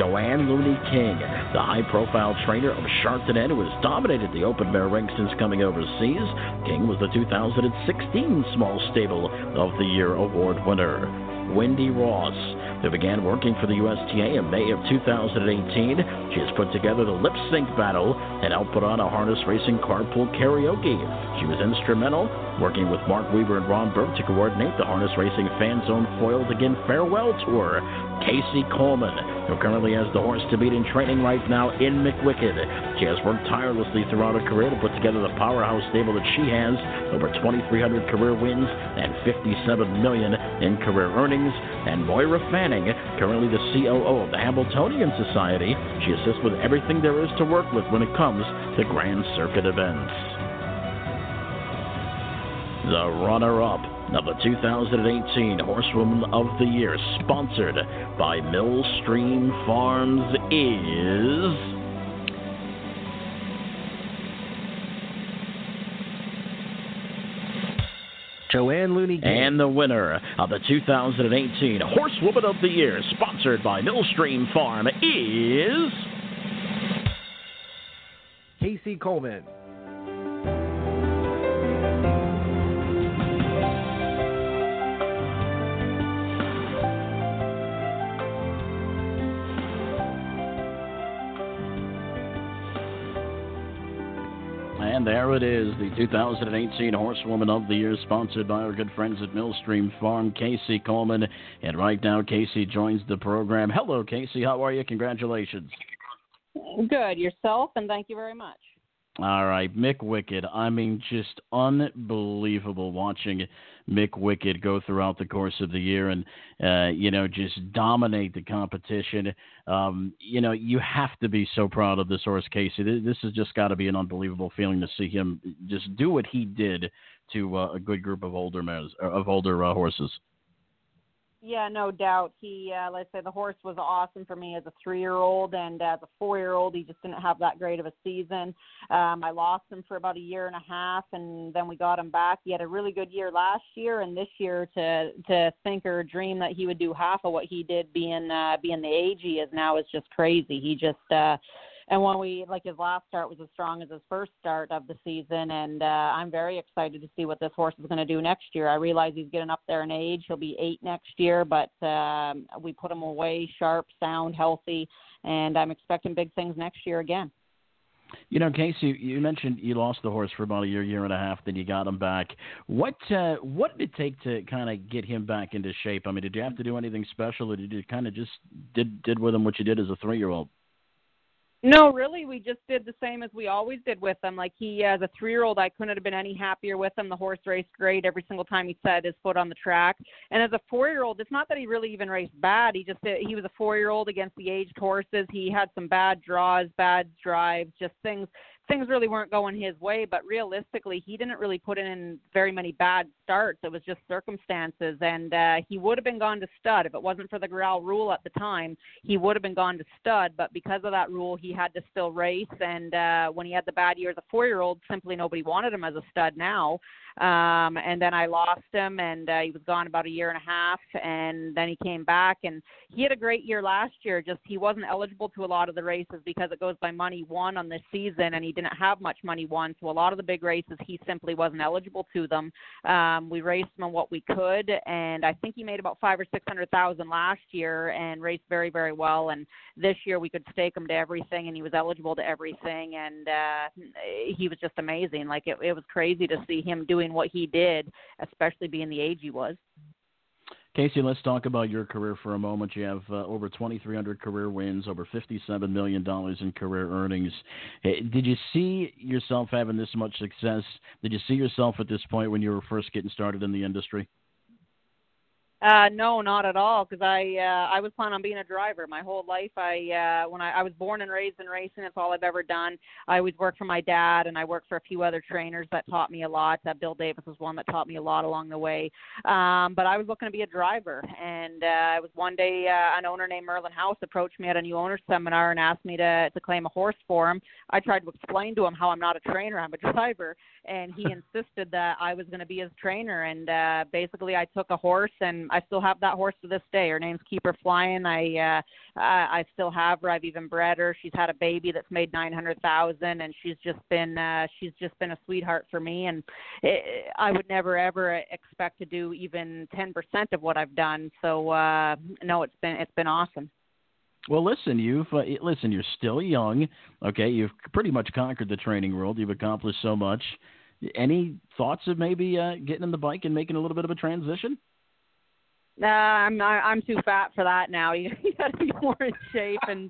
Joanne Looney King, the high-profile trainer of Sharton, who has dominated the open mare ranks since coming overseas. King was the 2016 Small Stable of the Year award winner. Wendy Ross, who began working for the USTA in May of 2018. She has put together the Lip Sync Battle and output on a harness racing carpool karaoke. She was instrumental, working with Mark Weaver and Ron Burke to coordinate the Harness Racing Fan Zone Foiled Again Farewell Tour. Casey Coleman, who currently has the horse to beat in training right now in Mick Wicked. She has worked tirelessly throughout her career to put together the powerhouse stable that she has, over 2,300 career wins and $57 million in career earnings. And Moira Fanning, currently the COO of the Hamiltonian Society. She assists with everything there is to work with when it comes to Grand Circuit events. The runner-up of the 2018 Horsewoman of the Year, sponsored by Millstream Farms, is... Joanne Looney Gaines. And the winner of the 2018 Horsewoman of the Year, sponsored by Millstream Farm, is Casey Coleman. And there it is, the 2018 Horsewoman of the Year, sponsored by our good friends at Millstream Farm, Casey Coleman. And right now, Casey joins the program. Hello, Casey. How are you? Congratulations. Good. Yourself, and thank you very much. All right. Mick Wicked. I mean, just unbelievable watching Mick Wicked go throughout the course of the year and, just dominate the competition. You have to be so proud of this horse, Casey. This has just got to be an unbelievable feeling to see him just do what he did to a good group of older horses. Yeah, no doubt. He, the horse was awesome for me as a 3-year-old, and as a 4-year-old, he just didn't have that great of a season. I lost him for about a year and a half, and then we got him back. He had a really good year last year, and this year to think or dream that he would do half of what he did being the age he is now is just crazy. He just, and when his last start was as strong as his first start of the season, and I'm very excited to see what this horse is going to do next year. I realize he's getting up there in age. He'll be 8 next year, but we put him away sharp, sound, healthy, and I'm expecting big things next year again. You know, Casey, you mentioned you lost the horse for about a year, year and a half, then you got him back. What did it take to kind of get him back into shape? I mean, did you have to do anything special, or did you kind of just did with him what you did as a 3-year-old? No, really, we just did the same as we always did with him. Like, he, as a 3-year-old, I couldn't have been any happier with him. The horse raced great every single time he set his foot on the track. And as a 4-year-old, it's not that he really even raced bad. He was a 4-year-old against the aged horses. He had some bad draws, bad drives, just things really weren't going his way, but realistically, he didn't really put in very many bad starts. It was just circumstances, and he would have been gone to stud. If it wasn't for the Growl rule at the time, he would have been gone to stud, but because of that rule, he had to still race, and when he had the bad year as a 4-year-old, simply nobody wanted him as a stud now. And then I lost him, and he was gone about a year and a half, and then he came back, and he had a great year last year. Just he wasn't eligible to a lot of the races because it goes by money won on this season, and he didn't have much money won, so a lot of the big races he simply wasn't eligible to them. We raced him on what we could, and I think he made about $500,000 or $600,000 last year and raced very, very well, and this year we could stake him to everything, and he was eligible to everything, and he was just amazing. Like, it was crazy to see him doing what he did, especially being the age he was. Casey, let's talk about your career for a moment. You have over 2,300 career wins, over $57 million in career earnings. Did you see yourself having this much success? Did you see yourself at this point when you were first getting started in the industry? No, not at all, because I was planning on being a driver my whole life. When I was born and raised in racing, that's all I've ever done. I always worked for my dad, and I worked for a few other trainers that taught me a lot. Bill Davis was one that taught me a lot along the way. But I was looking to be a driver, and it was one day an owner named Merlin House approached me at a new owner seminar and asked me to claim a horse for him. I tried to explain to him how I'm not a trainer, I'm a driver, and he insisted that I was going to be his trainer. And basically I took a horse, and I still have that horse to this day. Her name's Keeper Flying. I still have her. I've even bred her. She's had a baby that's made $900,000, and she's just been a sweetheart for me. And I would never ever expect to do even 10% of what I've done. So no, it's been awesome. Well, listen, you're still young. Okay, you've pretty much conquered the training world. You've accomplished so much. Any thoughts of maybe getting on the bike and making a little bit of a transition? I'm too fat for that now. You got to be more in shape and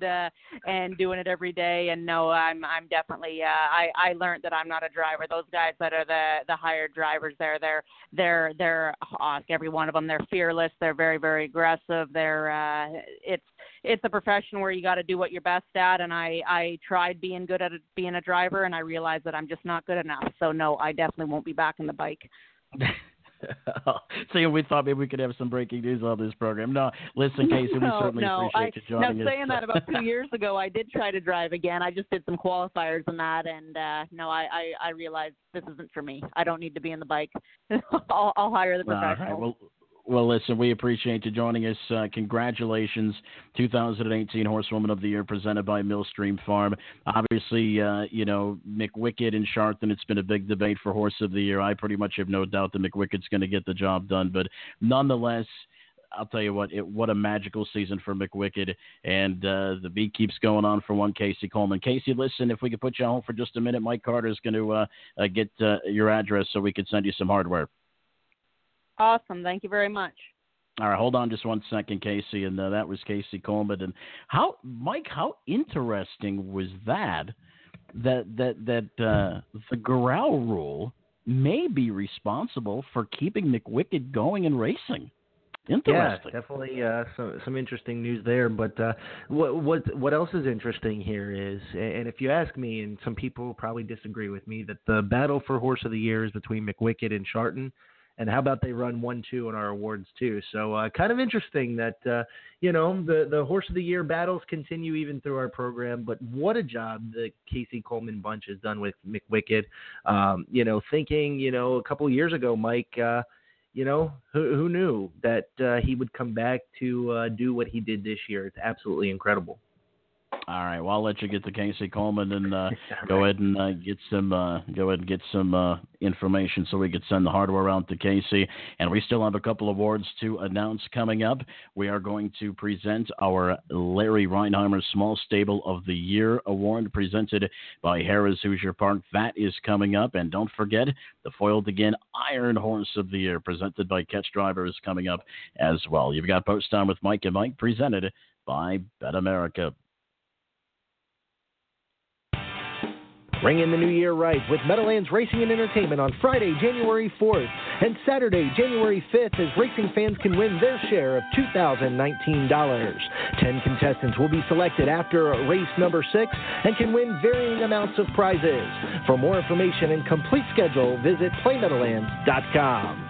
doing it every day. And no, I'm definitely. I learned that I'm not a driver. Those guys that are the hired drivers, they're ask every one of them. They're fearless. They're very, very aggressive. They're it's a profession where you got to do what you're best at. And I tried being good at being a driver, and I realized that I'm just not good enough. So no, I definitely won't be back on the bike. See, we thought maybe we could have some breaking news on this program. No, listen, Casey, we certainly appreciate you joining us. Now, saying that, about 2 years ago, I did try to drive again. I just did some qualifiers on that, and I realized this isn't for me. I don't need to be in the bike. I'll hire the professional. All right, well, listen, we appreciate you joining us. Congratulations, 2018 Horsewoman of the Year presented by Millstream Farm. Obviously, Mick Wicked and Sharton, it's been a big debate for Horse of the Year. I pretty much have no doubt that Mick Wicked's going to get the job done. But nonetheless, I'll tell you what a magical season for Mick Wicked. And the beat keeps going on for one Casey Coleman. Casey, listen, if we could put you on hold for just a minute, Mike Carter is going to get your address so we could send you some hardware. Awesome. Thank you very much. All right. Hold on just 1 second, Casey. And that was Casey Coleman. And Mike, how interesting was that the Corral rule may be responsible for keeping McWicked going and racing. Interesting. Yeah, definitely some interesting news there. But what else is interesting here is, and if you ask me, and some people probably disagree with me, that the battle for Horse of the Year is between McWicked and Sharton. And how about they run 1-2 in our awards too? So kind of interesting that the Horse of the Year battles continue even through our program. But what a job the Casey Coleman bunch has done with Mick Wicked. Thinking a couple of years ago, Mike, who knew that he would come back to do what he did this year? It's absolutely incredible. All right, well, I'll let you get to Casey Coleman and go ahead and get some information so we could send the hardware out to Casey. And we still have a couple awards to announce coming up. We are going to present our Larry Reinheimer Small Stable of the Year Award presented by Harrah's Hoosier Park. That is coming up. And don't forget, the Foiled Again Iron Horse of the Year presented by Catch Driver is coming up as well. You've got Post Time with Mike and Mike presented by Bet America. Bring in the new year right with Meadowlands Racing and Entertainment on Friday, January 4th and Saturday, January 5th, as racing fans can win their share of $2,019. 10 contestants will be selected after race number 6 and can win varying amounts of prizes. For more information and complete schedule, visit PlayMeadowlands.com.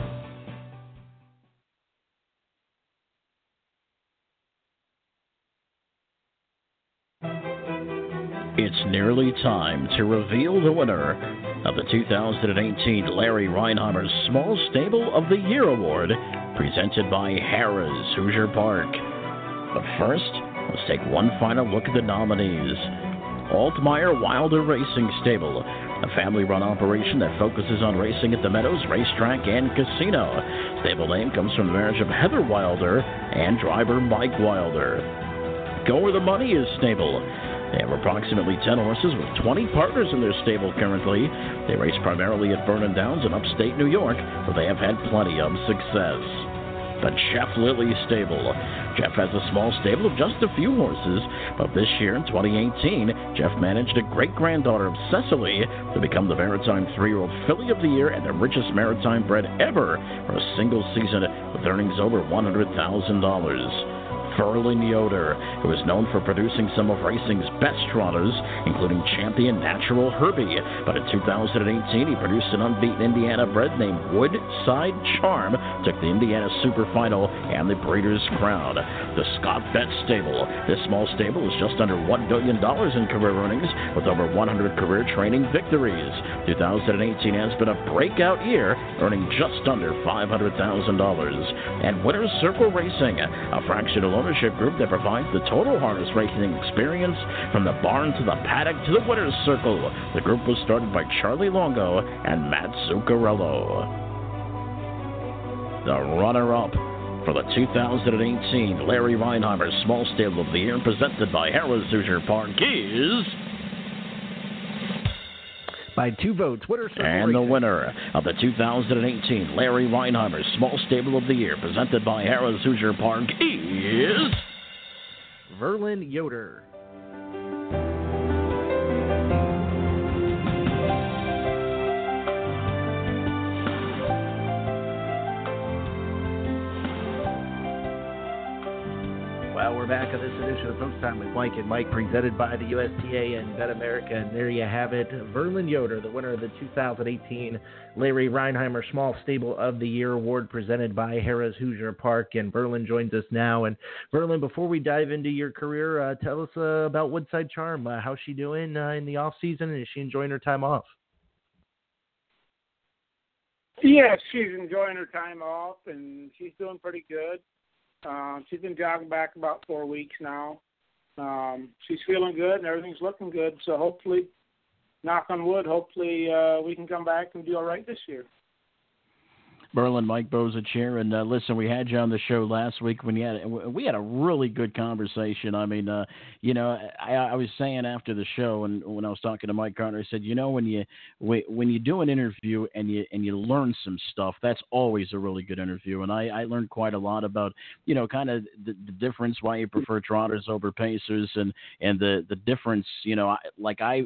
It's nearly time to reveal the winner of the 2018 Larry Reinheimer Small Stable of the Year Award, presented by Harrah's Hoosier Park. But first, let's take one final look at the nominees. Altmeyer Wilder Racing Stable, a family-run operation that focuses on racing at the Meadows, Racetrack, and Casino. Stable name comes from the marriage of Heather Wilder and driver Mike Wilder. Go Where the Money Is Stable. They have approximately 10 horses with 20 partners in their stable currently. They race primarily at Vernon Downs in upstate New York, where they have had plenty of success. The Jeff Lilly Stable. Jeff has a small stable of just a few horses, but this year in 2018, Jeff managed a great-granddaughter of Cecily to become the Maritime 3-year-old Filly of the Year and the richest Maritime bred ever for a single season with earnings over $100,000. Verlin Yoder, who is known for producing some of racing's best trotters, including champion Natural Herbie. But in 2018, he produced an unbeaten Indiana bred named Woodside Charm, took the Indiana Super Final and the Breeders' Crown. The Scott Betts Stable. This small stable is just under $1 billion in career earnings, with over 100 career training victories. 2018 has been a breakout year, earning just under $500,000. And Winner's Circle Racing, a fractional ownership group that provides the total harness racing experience from the barn to the paddock to the winner's circle. The group was started by Charlie Longo and Matt Zuccarello. The runner-up for the 2018 Larry Reinheimer Small Stable of the Year, presented by Harrah's Hoosier Park, is... by 2 votes, Winter Circle Racing. And the winner of the 2018 Larry Reinheimer Small Stable of the Year, presented by Harrah's Hoosier Park, is... Verlin Yoder. Well, we're back on this edition of Post Time with Mike and Mike, presented by the USTA and Bet America. And there you have it, Verlin Yoder, the winner of the 2018 Larry Reinheimer Small Stable of the Year Award, presented by Harrah's Hoosier Park. And Verlin joins us now. And Verlin, before we dive into your career, tell us about Woodside Charm. How's she doing in the off season, and is she enjoying her time off? Yeah, she's enjoying her time off, and she's doing pretty good. She's been jogging back about 4 weeks now. She's feeling good and everything's looking good. So hopefully, knock on wood, hopefully we can come back and do all right this year. Verlin, Mike Bozich here. And listen, we had you on the show last week when we had a really good conversation. I mean, I was saying after the show, and when I was talking to Mike Carter, I said, when you do an interview and you learn some stuff, that's always a really good interview. And I learned quite a lot about, kind of the difference, why you prefer trotters over pacers, and the difference, I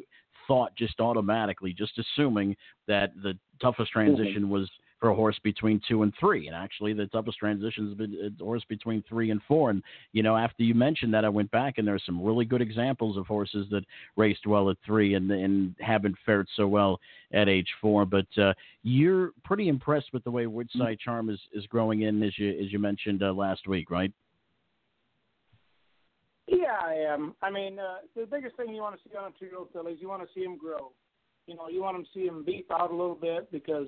thought just automatically, just assuming that the toughest transition was for a horse between 2 and 3, and actually the toughest transition has been a horse between 3 and 4. And after you mentioned that, I went back, and there are some really good examples of horses that raced well at 3 and haven't fared so well at age 4. But you're pretty impressed with the way Woodside Charm is growing in, as you mentioned last week, right? Yeah, I am. I mean, the biggest thing you want to see on a 2-year-old filly is you want to see him grow. You want to see him beef out a little bit, because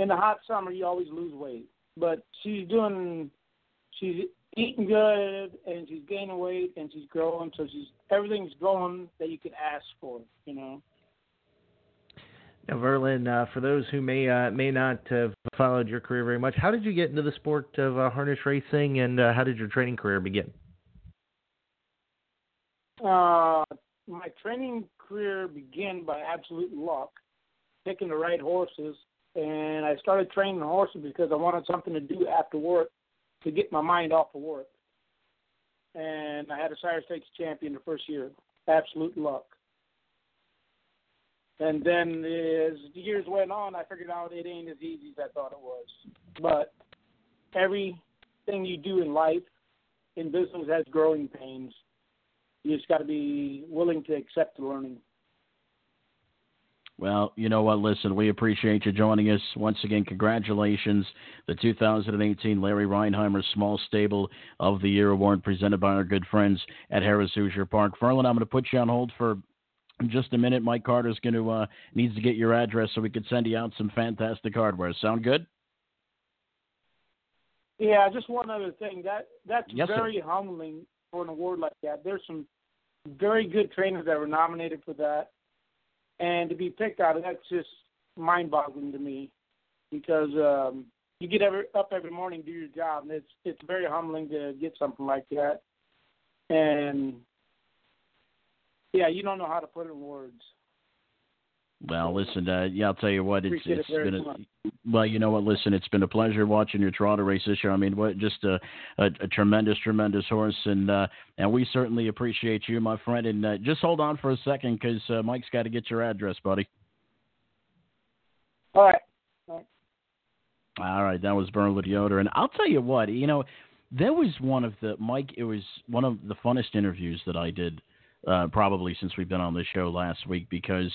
in the hot summer, you always lose weight. But she's eating good, and she's gaining weight, and she's growing. So everything's going that you could ask for, Now, Verlin, for those who may not have followed your career very much, how did you get into the sport of harness racing, and how did your training career begin? My training career began by absolute luck, picking the right horses. And I started training horses because I wanted something to do after work to get my mind off of work. And I had a Sire Stakes champion the first year. Absolute luck. And then as the years went on, I figured out it ain't as easy as I thought it was. But everything you do in life, in business, has growing pains. You just got to be willing to accept the learning. Well, you know what? Listen, we appreciate you joining us. Once again, congratulations. The 2018 Larry Reinheimer Small Stable of the Year Award, presented by our good friends at Harrah's Hoosier Park. Verlin, I'm going to put you on hold for just a minute. Mike Carter's going to needs to get your address so we can send you out some fantastic hardware. Sound good? Yeah, just one other thing. That's very humbling for an award like that. There's some very good trainers that were nominated for that. And to be picked out of that's just mind-boggling to me, because you get up every morning, do your job, and it's very humbling to get something like that. And yeah, you don't know how to put it in words. Well, listen, I'll tell you what, it's been well, you know what, listen, it's been a pleasure watching your trotter race this year. I mean, just a tremendous, tremendous horse, and we certainly appreciate you, my friend. And just hold on for a second, because Mike's got to get your address, buddy. All right. All right, that was Verlin Yoder. And I'll tell you what, there was it was one of the funnest interviews that I did, probably since we've been on the show last week, because,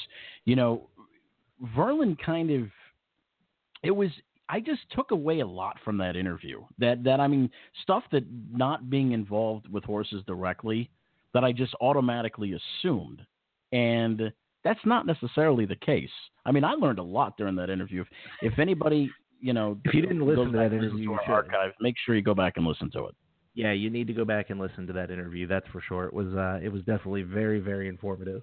Verlin I just took away a lot from that interview stuff that not being involved with horses directly that I just automatically assumed. And that's not necessarily the case. I mean, I learned a lot during that interview. If anybody, if you didn't listen to that interview, archive, make sure you go back and listen to it. Yeah, you need to go back and listen to that interview. That's for sure. It was definitely very, very informative.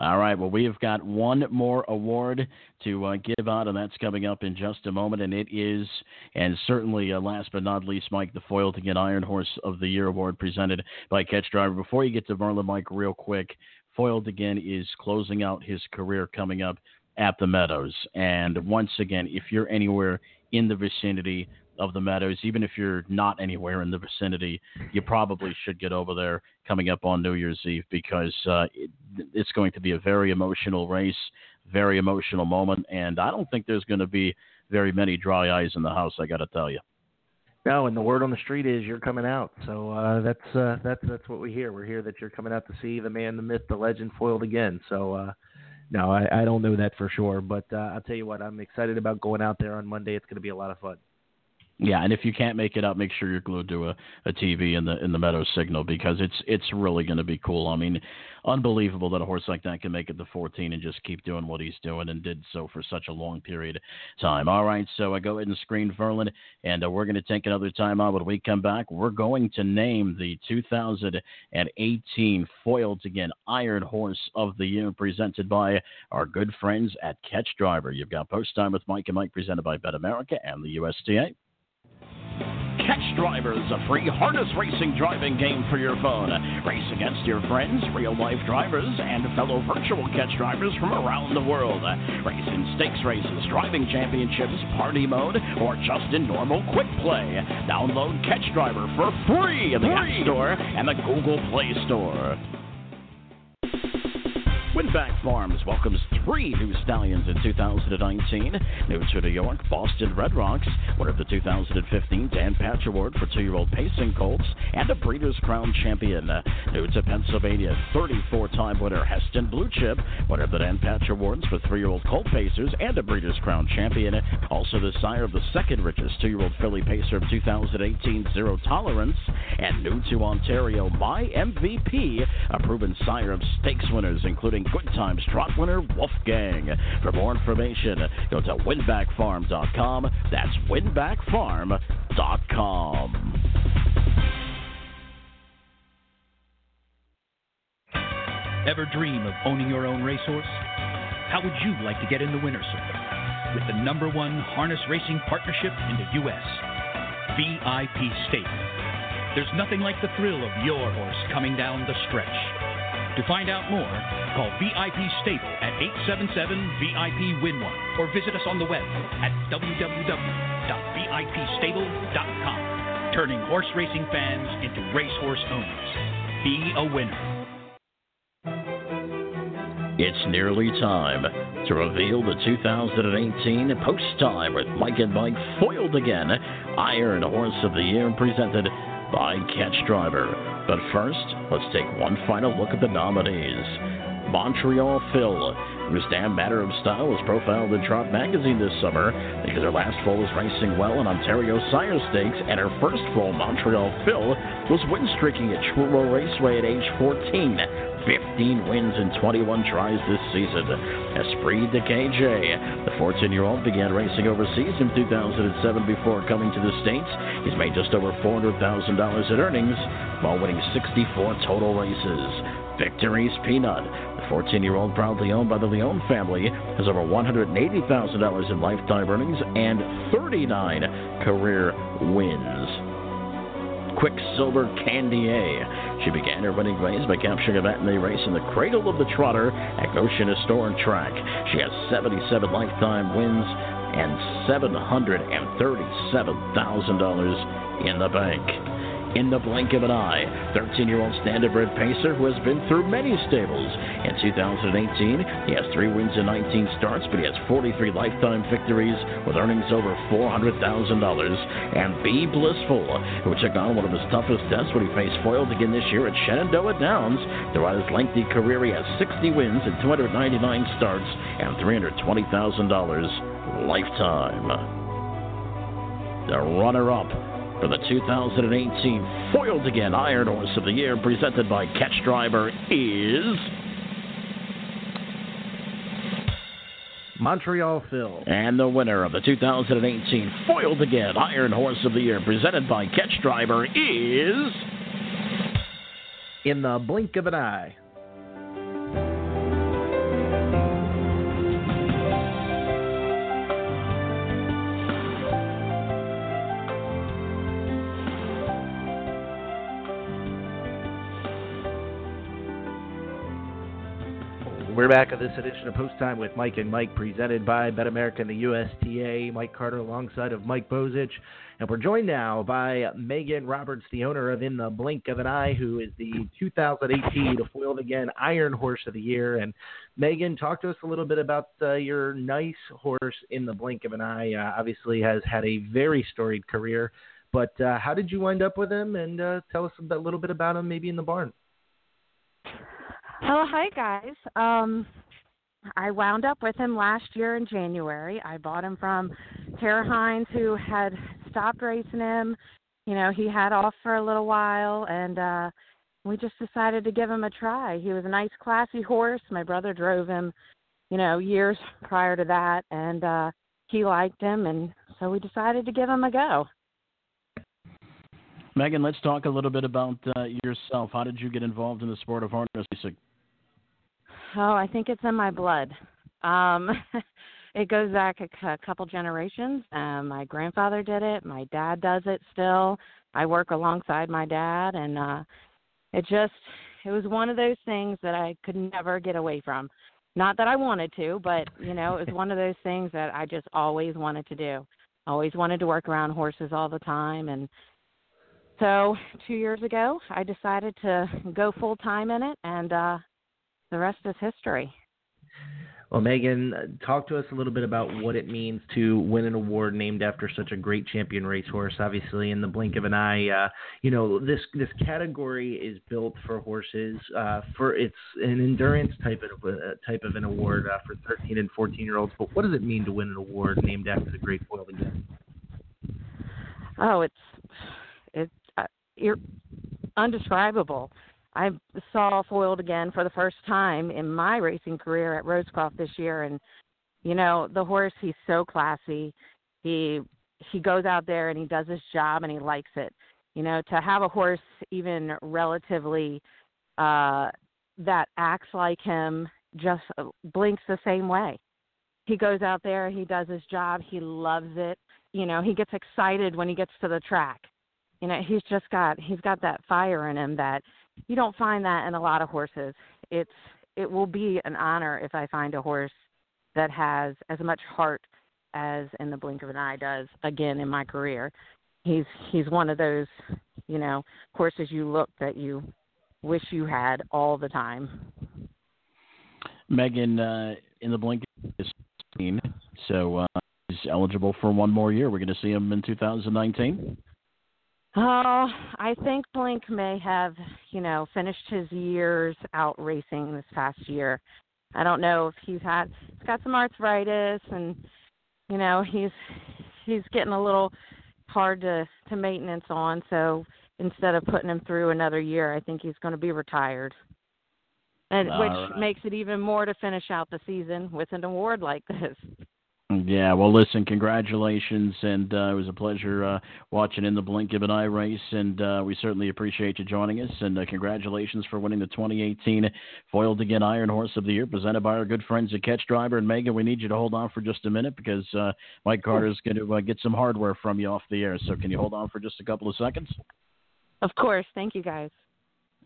All right, well, we have got one more award to give out, and that's coming up in just a moment. And it is, and certainly last but not least, Mike, the foil to get Iron Horse of the Year award presented by Catch Driver. Before you get to Merlin, Mike, real quick, Foiled Again is closing out his career coming up at the Meadows. And once again, if you're anywhere in the vicinity of the Meadows, even if you're not anywhere in the vicinity, you probably should get over there coming up on New Year's Eve, because it's going to be a very emotional race, very emotional moment, and I don't think there's going to be very many dry eyes in the house, I got to tell you. No, and the word on the street is you're coming out, so that's what we hear. We're here that you're coming out to see the man, the myth, the legend, Foiled Again, so no, I don't know that for sure, but I'll tell you what, I'm excited about going out there on Monday. It's going to be a lot of fun. Yeah, and if you can't make it out, make sure you're glued to a TV in the Meadow Signal, because it's really going to be cool. I mean, unbelievable that a horse like that can make it to 14 and just keep doing what he's doing, and did so for such a long period of time. All right, so I go ahead and screen Verlin, and we're going to take another time out. When we come back, we're going to name the 2018 Foiled Again Iron Horse of the Year, presented by our good friends at Catch Driver. You've got Post Time with Mike and Mike, presented by Bet America and the USDA. Catch Driver is a free harness racing driving game for your phone. Race against your friends, real-life drivers, and fellow virtual catch drivers from around the world. Race in stakes races, driving championships, party mode, or just in normal quick play. Download Catch Driver for free in the App Store and the Google Play Store. Winback Farms welcomes 3 new stallions in 2019. New to New York, Boston Red Rocks, winner of the 2015 Dan Patch Award for 2-year-old pacing colts, and a Breeders' Crown champion. New to Pennsylvania, 34-time winner Heston Blue Chip, winner of the Dan Patch Awards for 3-year-old colt pacers, and a Breeders' Crown champion. Also the sire of the second richest 2-year-old filly pacer of 2018, Zero Tolerance. And new to Ontario, My MVP, a proven sire of stakes winners, including Good Times trot winner Wolfgang. For more information, go to winbackfarm.com. That's winbackfarm.com. Ever dream of owning your own racehorse? How would you like to get in the winner's circle with the #1 harness racing partnership in the U.S., VIP Stables? There's nothing like the thrill of your horse coming down the stretch. To find out more, call VIP Stable at 877-VIP-WIN-1 or visit us on the web at www.vipstable.com. Turning horse racing fans into racehorse owners. Be a winner. It's nearly time to reveal the 2018 Post Time with Mike and Mike Foiled Again Iron Horse of the Year, presented by Catch Driver. But first, let's take one final look at the nominees. Montreal Phil, whose damn matter of style was profiled in Trot Magazine this summer because her last foal was racing well in Ontario Sire Stakes, and her first foal, Montreal Phil, was win-streaking at Truro Raceway at age 14. 15 wins and 21 tries this season. Esprit de KJ, the 14-year-old began racing overseas in 2007 before coming to the States. He's made just over $400,000 in earnings while winning 64 total races. Victor East Peanut, the 14-year-old proudly owned by the Leon family, has over $180,000 in lifetime earnings and 39 career wins. Quicksilver Candier. She began her winning ways by capturing a matinee race in the cradle of the trotter at Goshen Historic Track. She has 77 lifetime wins and $737,000 in the bank. In the Blink of an Eye, 13-year-old standardbred pacer who has been through many stables. In 2018, he has 3 wins in 19 starts, but he has 43 lifetime victories with earnings over $400,000. And Be Blissful, who took on one of his toughest tests when he faced Foiled Again this year at Shenandoah Downs. Throughout his lengthy career, he has 60 wins in 299 starts and $320,000 lifetime. The runner-up for the 2018 Foiled Again Iron Horse of the Year, presented by Catch Driver, is Montreal Phil. And the winner of the 2018 Foiled Again Iron Horse of the Year, presented by Catch Driver, is... In the Blink of an Eye. We're back on this edition of Post Time with Mike and Mike, presented by Bet America and the USTA. Mike Carter alongside of Mike Bozich. And we're joined now by Megan Roberts, the owner of In the Blink of an Eye, who is the 2018 Foiled Again Iron Horse of the Year. And Megan, talk to us a little bit about your nice horse, In the Blink of an Eye. Obviously has had a very storied career, but how did you wind up with him? And tell us a little bit about him, maybe in the barn. Oh, hi, guys. I wound up with him last year in January. I bought him from Tara Hines, who had stopped racing him. You know, he had off for a little while, and we just decided to give him a try. He was a nice, classy horse. My brother drove him, you know, years prior to that, and he liked him, and so we decided to give him a go. Megan, let's talk a little bit about yourself. How did you get involved in the sport of harness racing? Oh, I think it's in my blood. It goes back a couple generations. My grandfather did it. My dad does it still. I work alongside my dad, and it was one of those things that I could never get away from. Not that I wanted to, but, you know, it was one of those things that I just always wanted to do. I always wanted to work around horses all the time, and so 2 years ago, I decided to go full-time in it, and the rest is history. Well, Megan, talk to us a little bit about what it means to win an award named after such a great champion racehorse. Obviously, In the Blink of an Eye, you know, this category is built for horses. It's an endurance type of an award for 13 and 14-year-olds. But what does it mean to win an award named after the great Foiled Again? Oh, it's undescribable. I saw Foiled Again for the first time in my racing career at Rosecroft this year, and you know, the horse, he's so classy. He goes out there and he does his job and he likes it. You know, to have a horse even relatively that acts like him, just blinks the same way. He goes out there, he does his job, he loves it. You know, he gets excited when he gets to the track. You know, he's got that fire in him that you don't find that in a lot of horses. It will be an honor if I find a horse that has as much heart as In the Blink of an Eye does again in my career. He's one of those, you know, horses you look that you wish you had all the time. Megan, In the Blink is 16, so he's eligible for one more year. We're going to see him in 2019. Oh, I think Blink may have, you know, finished his years out racing this past year. I don't know if he's got some arthritis, and, you know, he's getting a little hard to maintenance on. So instead of putting him through another year, I think he's going to be retired, and which makes it even more to finish out the season with an award like this. Yeah, well, listen, congratulations, and it was a pleasure watching In the Blink of an Eye race, and we certainly appreciate you joining us, and congratulations for winning the 2018 Foiled Again Iron Horse of the Year, presented by our good friends at Catch Driver. And Megan, we need you to hold on for just a minute, because Mike Carter's going to get some hardware from you off the air, so can you hold on for just a couple of seconds? Of course. Thank you, guys.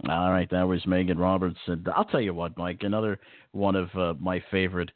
All right, that was Megan Roberts, and I'll tell you what, Mike, another one of my favorite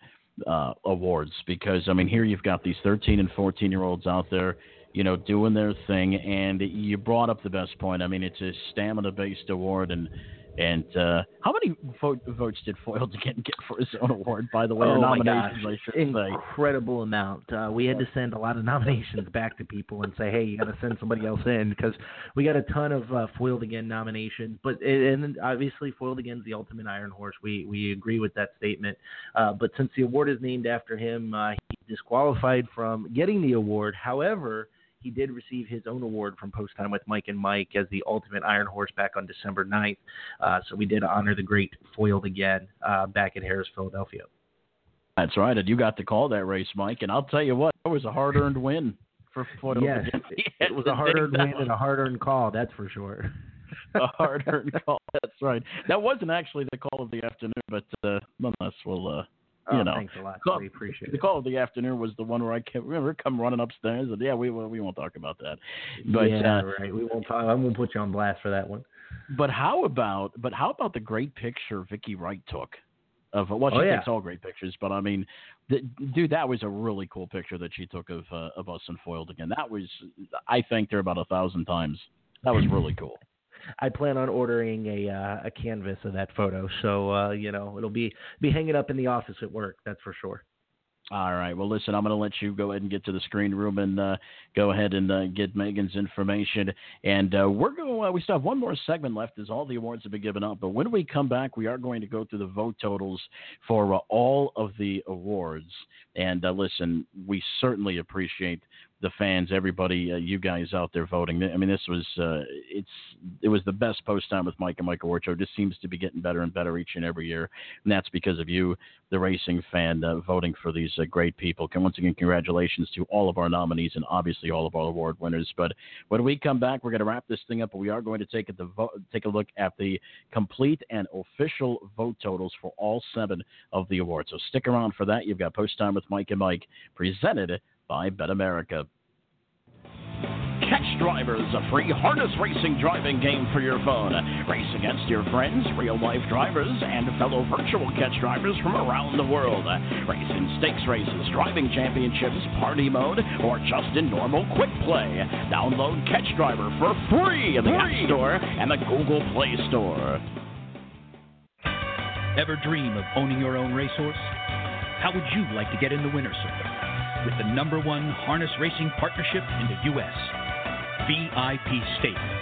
awards, because I mean, here you've got these 13 and 14-year-olds out there, you know, doing their thing, and you brought up the best point. I mean, it's a stamina-based award, and how many votes did Foiled Again get for his own award, by the way? Oh, my gosh, incredible amount. We had to send a lot of nominations back to people and say, hey, you got to send somebody else in, because we got a ton of Foiled Again nominations. But and obviously, Foiled Again's the ultimate iron horse. We agree with that statement. But since the award is named after him, he disqualified from getting the award. However, he did receive his own award from Post Time with Mike and Mike as the ultimate iron horse back on December 9th. So we did honor the great Foiled Again back in Harris, Philadelphia. That's right, and you got to call that race, Mike. And I'll tell you what, it was a hard-earned win for Floyd. Yes, it was a hard-earned win and a hard-earned call, that's for sure. A hard-earned call, that's right. That wasn't actually the call of the afternoon, but nonetheless, we'll, you know. Thanks a lot, we appreciate it. The call of the afternoon was the one where I can't remember, come running upstairs, and we won't talk about that. But, right, we won't talk. I'm going to put you on blast for that one. But how about the great picture Vicky Wright took? Well, she takes all great pictures, but I mean, that was a really cool picture that she took of us and Foiled Again. That was, I thanked her about 1,000 times. That was really cool. I plan on ordering a canvas of that photo, so it'll be hanging up in the office at work. That's for sure. All right. Well, listen, I'm going to let you go ahead and get to the screen room and go ahead and get Megan's information. And we still have one more segment left as all the awards have been given out. But when we come back, we are going to go through the vote totals for all of the awards. And listen, we certainly appreciate the fans, everybody, you guys out there voting. I mean, this was it was the best Post Time with Mike and Mike award show. It just seems to be getting better and better each and every year, and that's because of you, the racing fan, voting for these great people. And once again, congratulations to all of our nominees and obviously all of our award winners. But when we come back, we're going to wrap this thing up, but we are going to take a look at the complete and official vote totals for all 7 of the awards. So stick around for that. You've got Post Time with Mike and Mike presented by BetAmerica. Catch Driver is a free harness racing driving game for your phone. Race against your friends, real-life drivers, and fellow virtual catch drivers from around the world. Race in stakes races, driving championships, party mode, or just in normal quick play. Download Catch Driver for free in the App Store and the Google Play Store. Ever dream of owning your own racehorse? How would you like to get in the winner's circle? With the #1 harness racing partnership in the U.S., VIP Stables.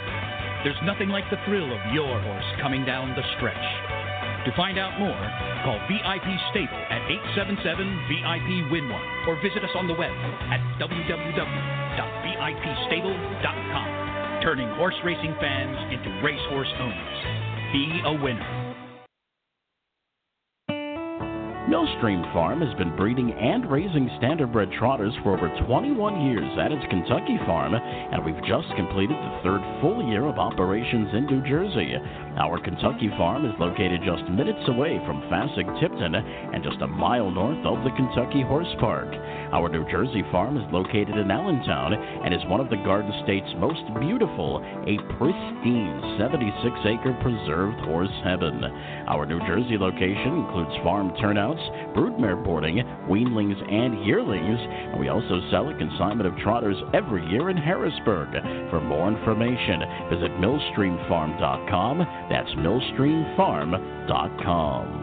There's nothing like the thrill of your horse coming down the stretch. To find out more, call VIP Stable at 877-VIP-WIN-1 or visit us on the web at www.vipstable.com. Turning horse racing fans into racehorse owners. Be a winner. Millstream Farm has been breeding and raising standardbred trotters for over 21 years at its Kentucky farm, and we've just completed the 3rd full year of operations in New Jersey. Our Kentucky farm is located just minutes away from Fasig-Tipton and just a mile north of the Kentucky Horse Park. Our New Jersey farm is located in Allentown and is one of the Garden State's most beautiful, a pristine 76-acre preserved horse heaven. Our New Jersey location includes farm turnout, broodmare boarding, weanlings, and yearlings, and we also sell a consignment of trotters every year in Harrisburg. For more information, visit millstreamfarm.com. That's millstreamfarm.com.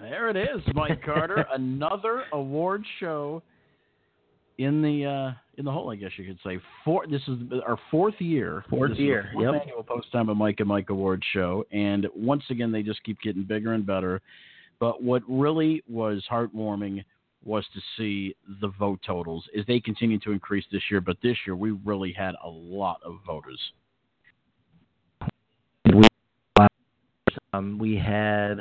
There it is, Mike Carter. Another award show in the hole, I guess you could say. This is our 4th year. Fourth annual Post Time with Mike and Mike award show, and once again they just keep getting bigger and better. But what really was heartwarming was to see the vote totals as they continue to increase this year. But this year we really had a lot of voters. We had.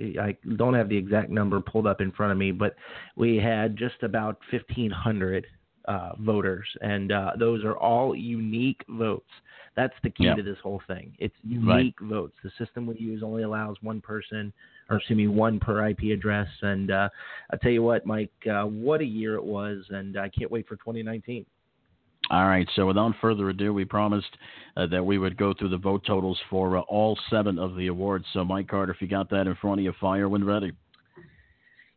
I don't have the exact number pulled up in front of me, but we had just about 1,500 voters, and those are all unique votes. That's the key to this whole thing. It's unique votes. The system we use only allows one per IP address. And I'll tell you what, Mike, what a year it was, and I can't wait for 2019. All right, so without further ado, we promised that we would go through the vote totals for all 7 of the awards. So, Mike Carter, if you got that in front of you, fire when ready.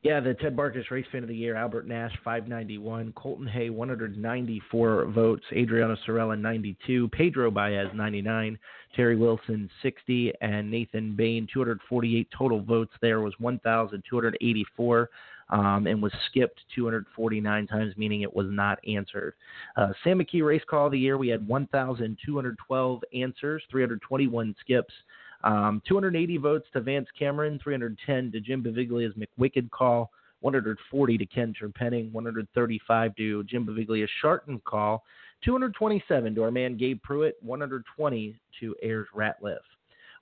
Yeah, the Ted Barkus Race Fan of the Year, Albert Nash, 591. Colton Hay, 194 votes. Adriana Sorella, 92. Pedro Baez, 99. Terry Wilson, 60. And Nathan Bain, 248 total votes there, was 1,284. And was skipped 249 times, meaning it was not answered. Sam McKee Race Call of the Year, we had 1,212 answers, 321 skips. 280 votes to Vance Cameron, 310 to Jim Beviglia's Mick Wicked call, 140 to Ken Terpening, 135 to Jim Beviglia's Sharton call, 227 to our man Gabe Pruitt, 120 to Ayers Ratliff.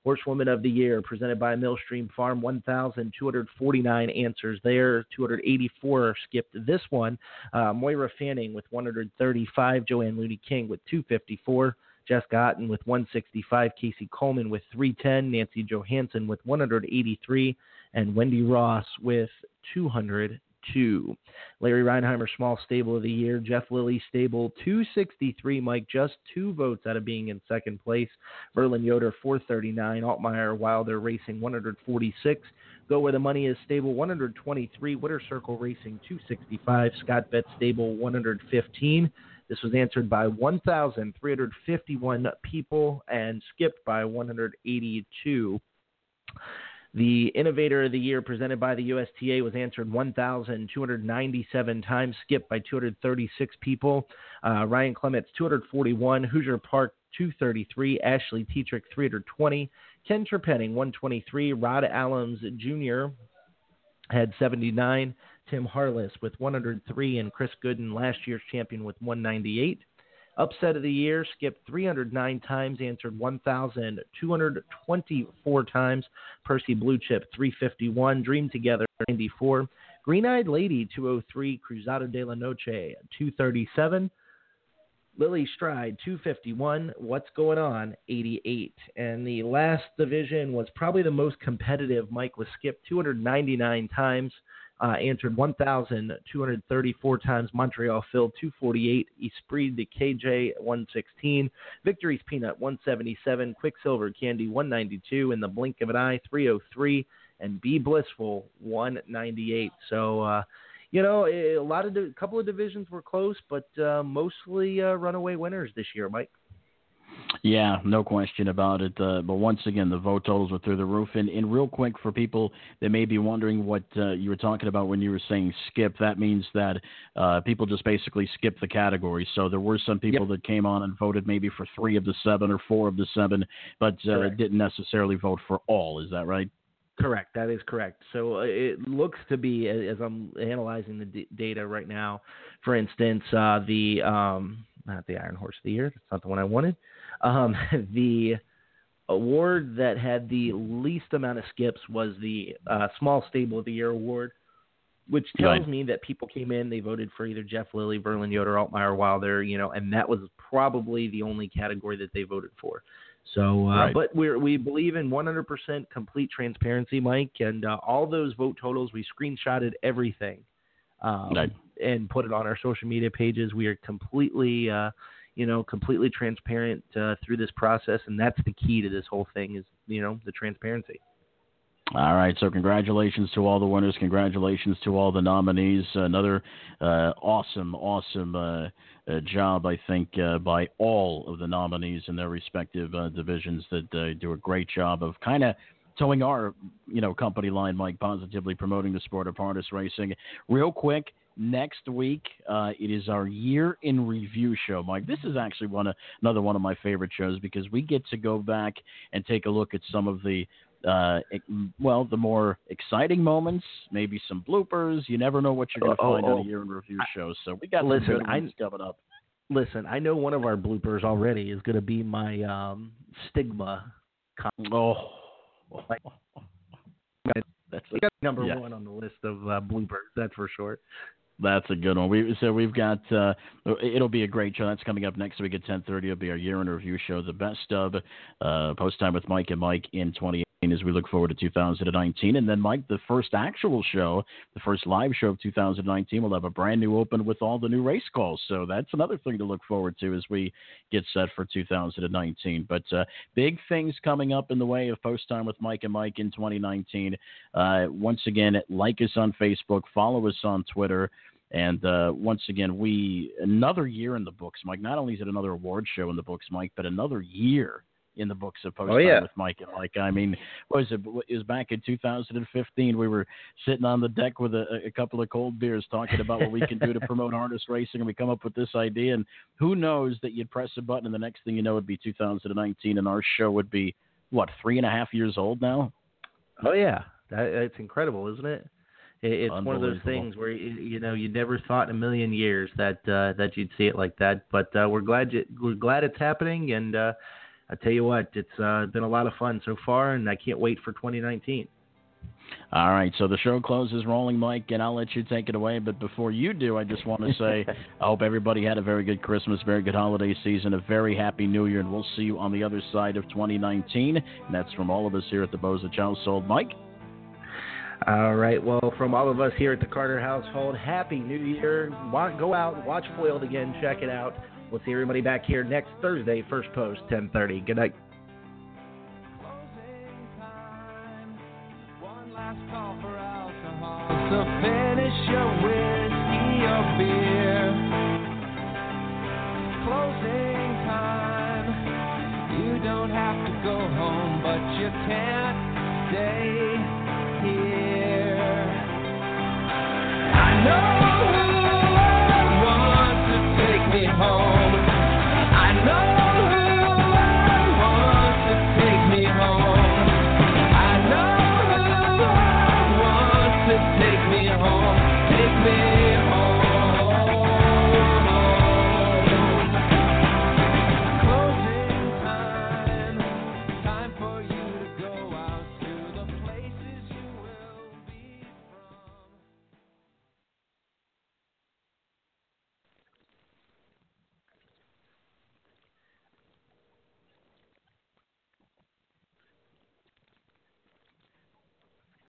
Horsewoman of the Year, presented by Millstream Farm, 1,249 answers there, 284 skipped this one. Moira Fanning with 135, Joanne Looney-King with 254, Jessica Otten with 165, Casey Coleman with 310, Nancy Johansson with 183, and Wendy Ross with 202. Larry Reinheimer, Small Stable of the Year, Jeff Lilly Stable, 263, Mike, just 2 votes out of being in second place. Merlin Yoder, 439, Altmeyer Wilder Racing, 146, Go Where the Money Is Stable, 123, Witter Circle Racing, 265, Scott Bet Stable, 115. This was answered by 1,351 people and skipped by 182. The Innovator of the Year, presented by the USTA, was answered 1,297 times, skipped by 236 people. Ryan Clements, 241. Hoosier Park, 233. Ashley Tetrick, 320. Ken Terpening, 123. Rod Allums Jr. had 79. Tim Harless with 103. And Chris Gooden, last year's champion, with 198. Upset of the Year, skipped 309 times, answered 1,224 times. Percy Blue Chip, 351. Dream Together, 94. Green-Eyed Lady, 203. Cruzado de la Noche, 237. Lily Stride, 251. What's Going On, 88. And the last division was probably the most competitive. Mike, was skipped 299 times. Answered 1,234 times. Montreal Phil, 248. Esprit de KJ, 116. Victory's Peanut, 177. Quicksilver Candy, 192. In the Blink of an Eye, 303. And Be Blissful, 198. So, a couple of divisions were close, but mostly runaway winners this year, Mike. Yeah, no question about it. But once again, the vote totals were through the roof. And real quick, for people that may be wondering what you were talking about when you were saying skip, that means that people just basically skip the category. So there were some people that came on and voted maybe for 3 of the 7 or 4 of the 7, but didn't necessarily vote for all. Is that right? Correct. That is correct. So it looks to be, as I'm analyzing the data right now, for instance, not the Iron Horse of the Year. That's not the one I wanted. The award that had the least amount of skips was the Small Stable of the Year award, which tells me that people came in, they voted for either Jeff Lilly, Verlin Yoder, Altmeyer Wilder, and that was probably the only category that they voted for. So, but we believe in 100% complete transparency, Mike, and all those vote totals, we screenshotted everything and put it on our social media pages. We are completely transparent through this process, and that's the key to this whole thing is, the transparency. All right, so congratulations to all the winners. Congratulations to all the nominees. Another awesome job, I think, by all of the nominees in their respective divisions that do a great job of kind of towing our company line, Mike, positively promoting the sport of harness racing. Real quick, next week, it is our Year in Review show, Mike. This is actually another one of my favorite shows because we get to go back and take a look at some of the the more exciting moments, maybe some bloopers. You never know what you're going to find on a Year in Review show. So we got some coming up. Listen, I know one of our bloopers already is going to be my stigma. That's number one on the list of bloopers. That's for sure. That's a good one. We've got it'll be a great show. That's coming up next week at 10:30. It'll be our Year in Review show, the best of Post Time with Mike and Mike in 2018. as we look forward to 2019. And then, Mike, the first actual show, the first live show of 2019, will have a brand new open with all the new race calls. So that's another thing to look forward to as we get set for 2019. But big things coming up in the way of Post Time with Mike and Mike in 2019. Once again, like us on Facebook, follow us on Twitter. And once again, another year in the books, Mike. Not only is it another award show in the books, Mike, but another year in the books of Post Time with Mike and Mike. I mean, it was back in 2015. We were sitting on the deck with a couple of cold beers talking about what we can do to promote harness racing, and we come up with this idea. And who knows that you'd press a button, and the next thing you know, it'd be 2019, and our show would be, what, 3.5 years old now? Oh, yeah. It's incredible, isn't it? It's one of those things where, you know, you never thought in a million years that you'd see it like that. But we're glad it's happening. And I tell you what, it's been a lot of fun so far, and I can't wait for 2019. All right, so the show closes rolling, Mike, and I'll let you take it away. But before you do, I just want to say I hope everybody had a very good Christmas, very good holiday season, a very happy New Year, and we'll see you on the other side of 2019. And that's from all of us here at the Bozich Household. Mike? All right. Well, from all of us here at the Carter Household, Happy New Year. Go out and watch Foiled again. Check it out. We'll see everybody back here next Thursday, First Post, 10:30. Good night. Closing time. One last call for alcohol. So finish your whiskey or beer. Closing time. You don't have to go home, but you can't stay here. I know.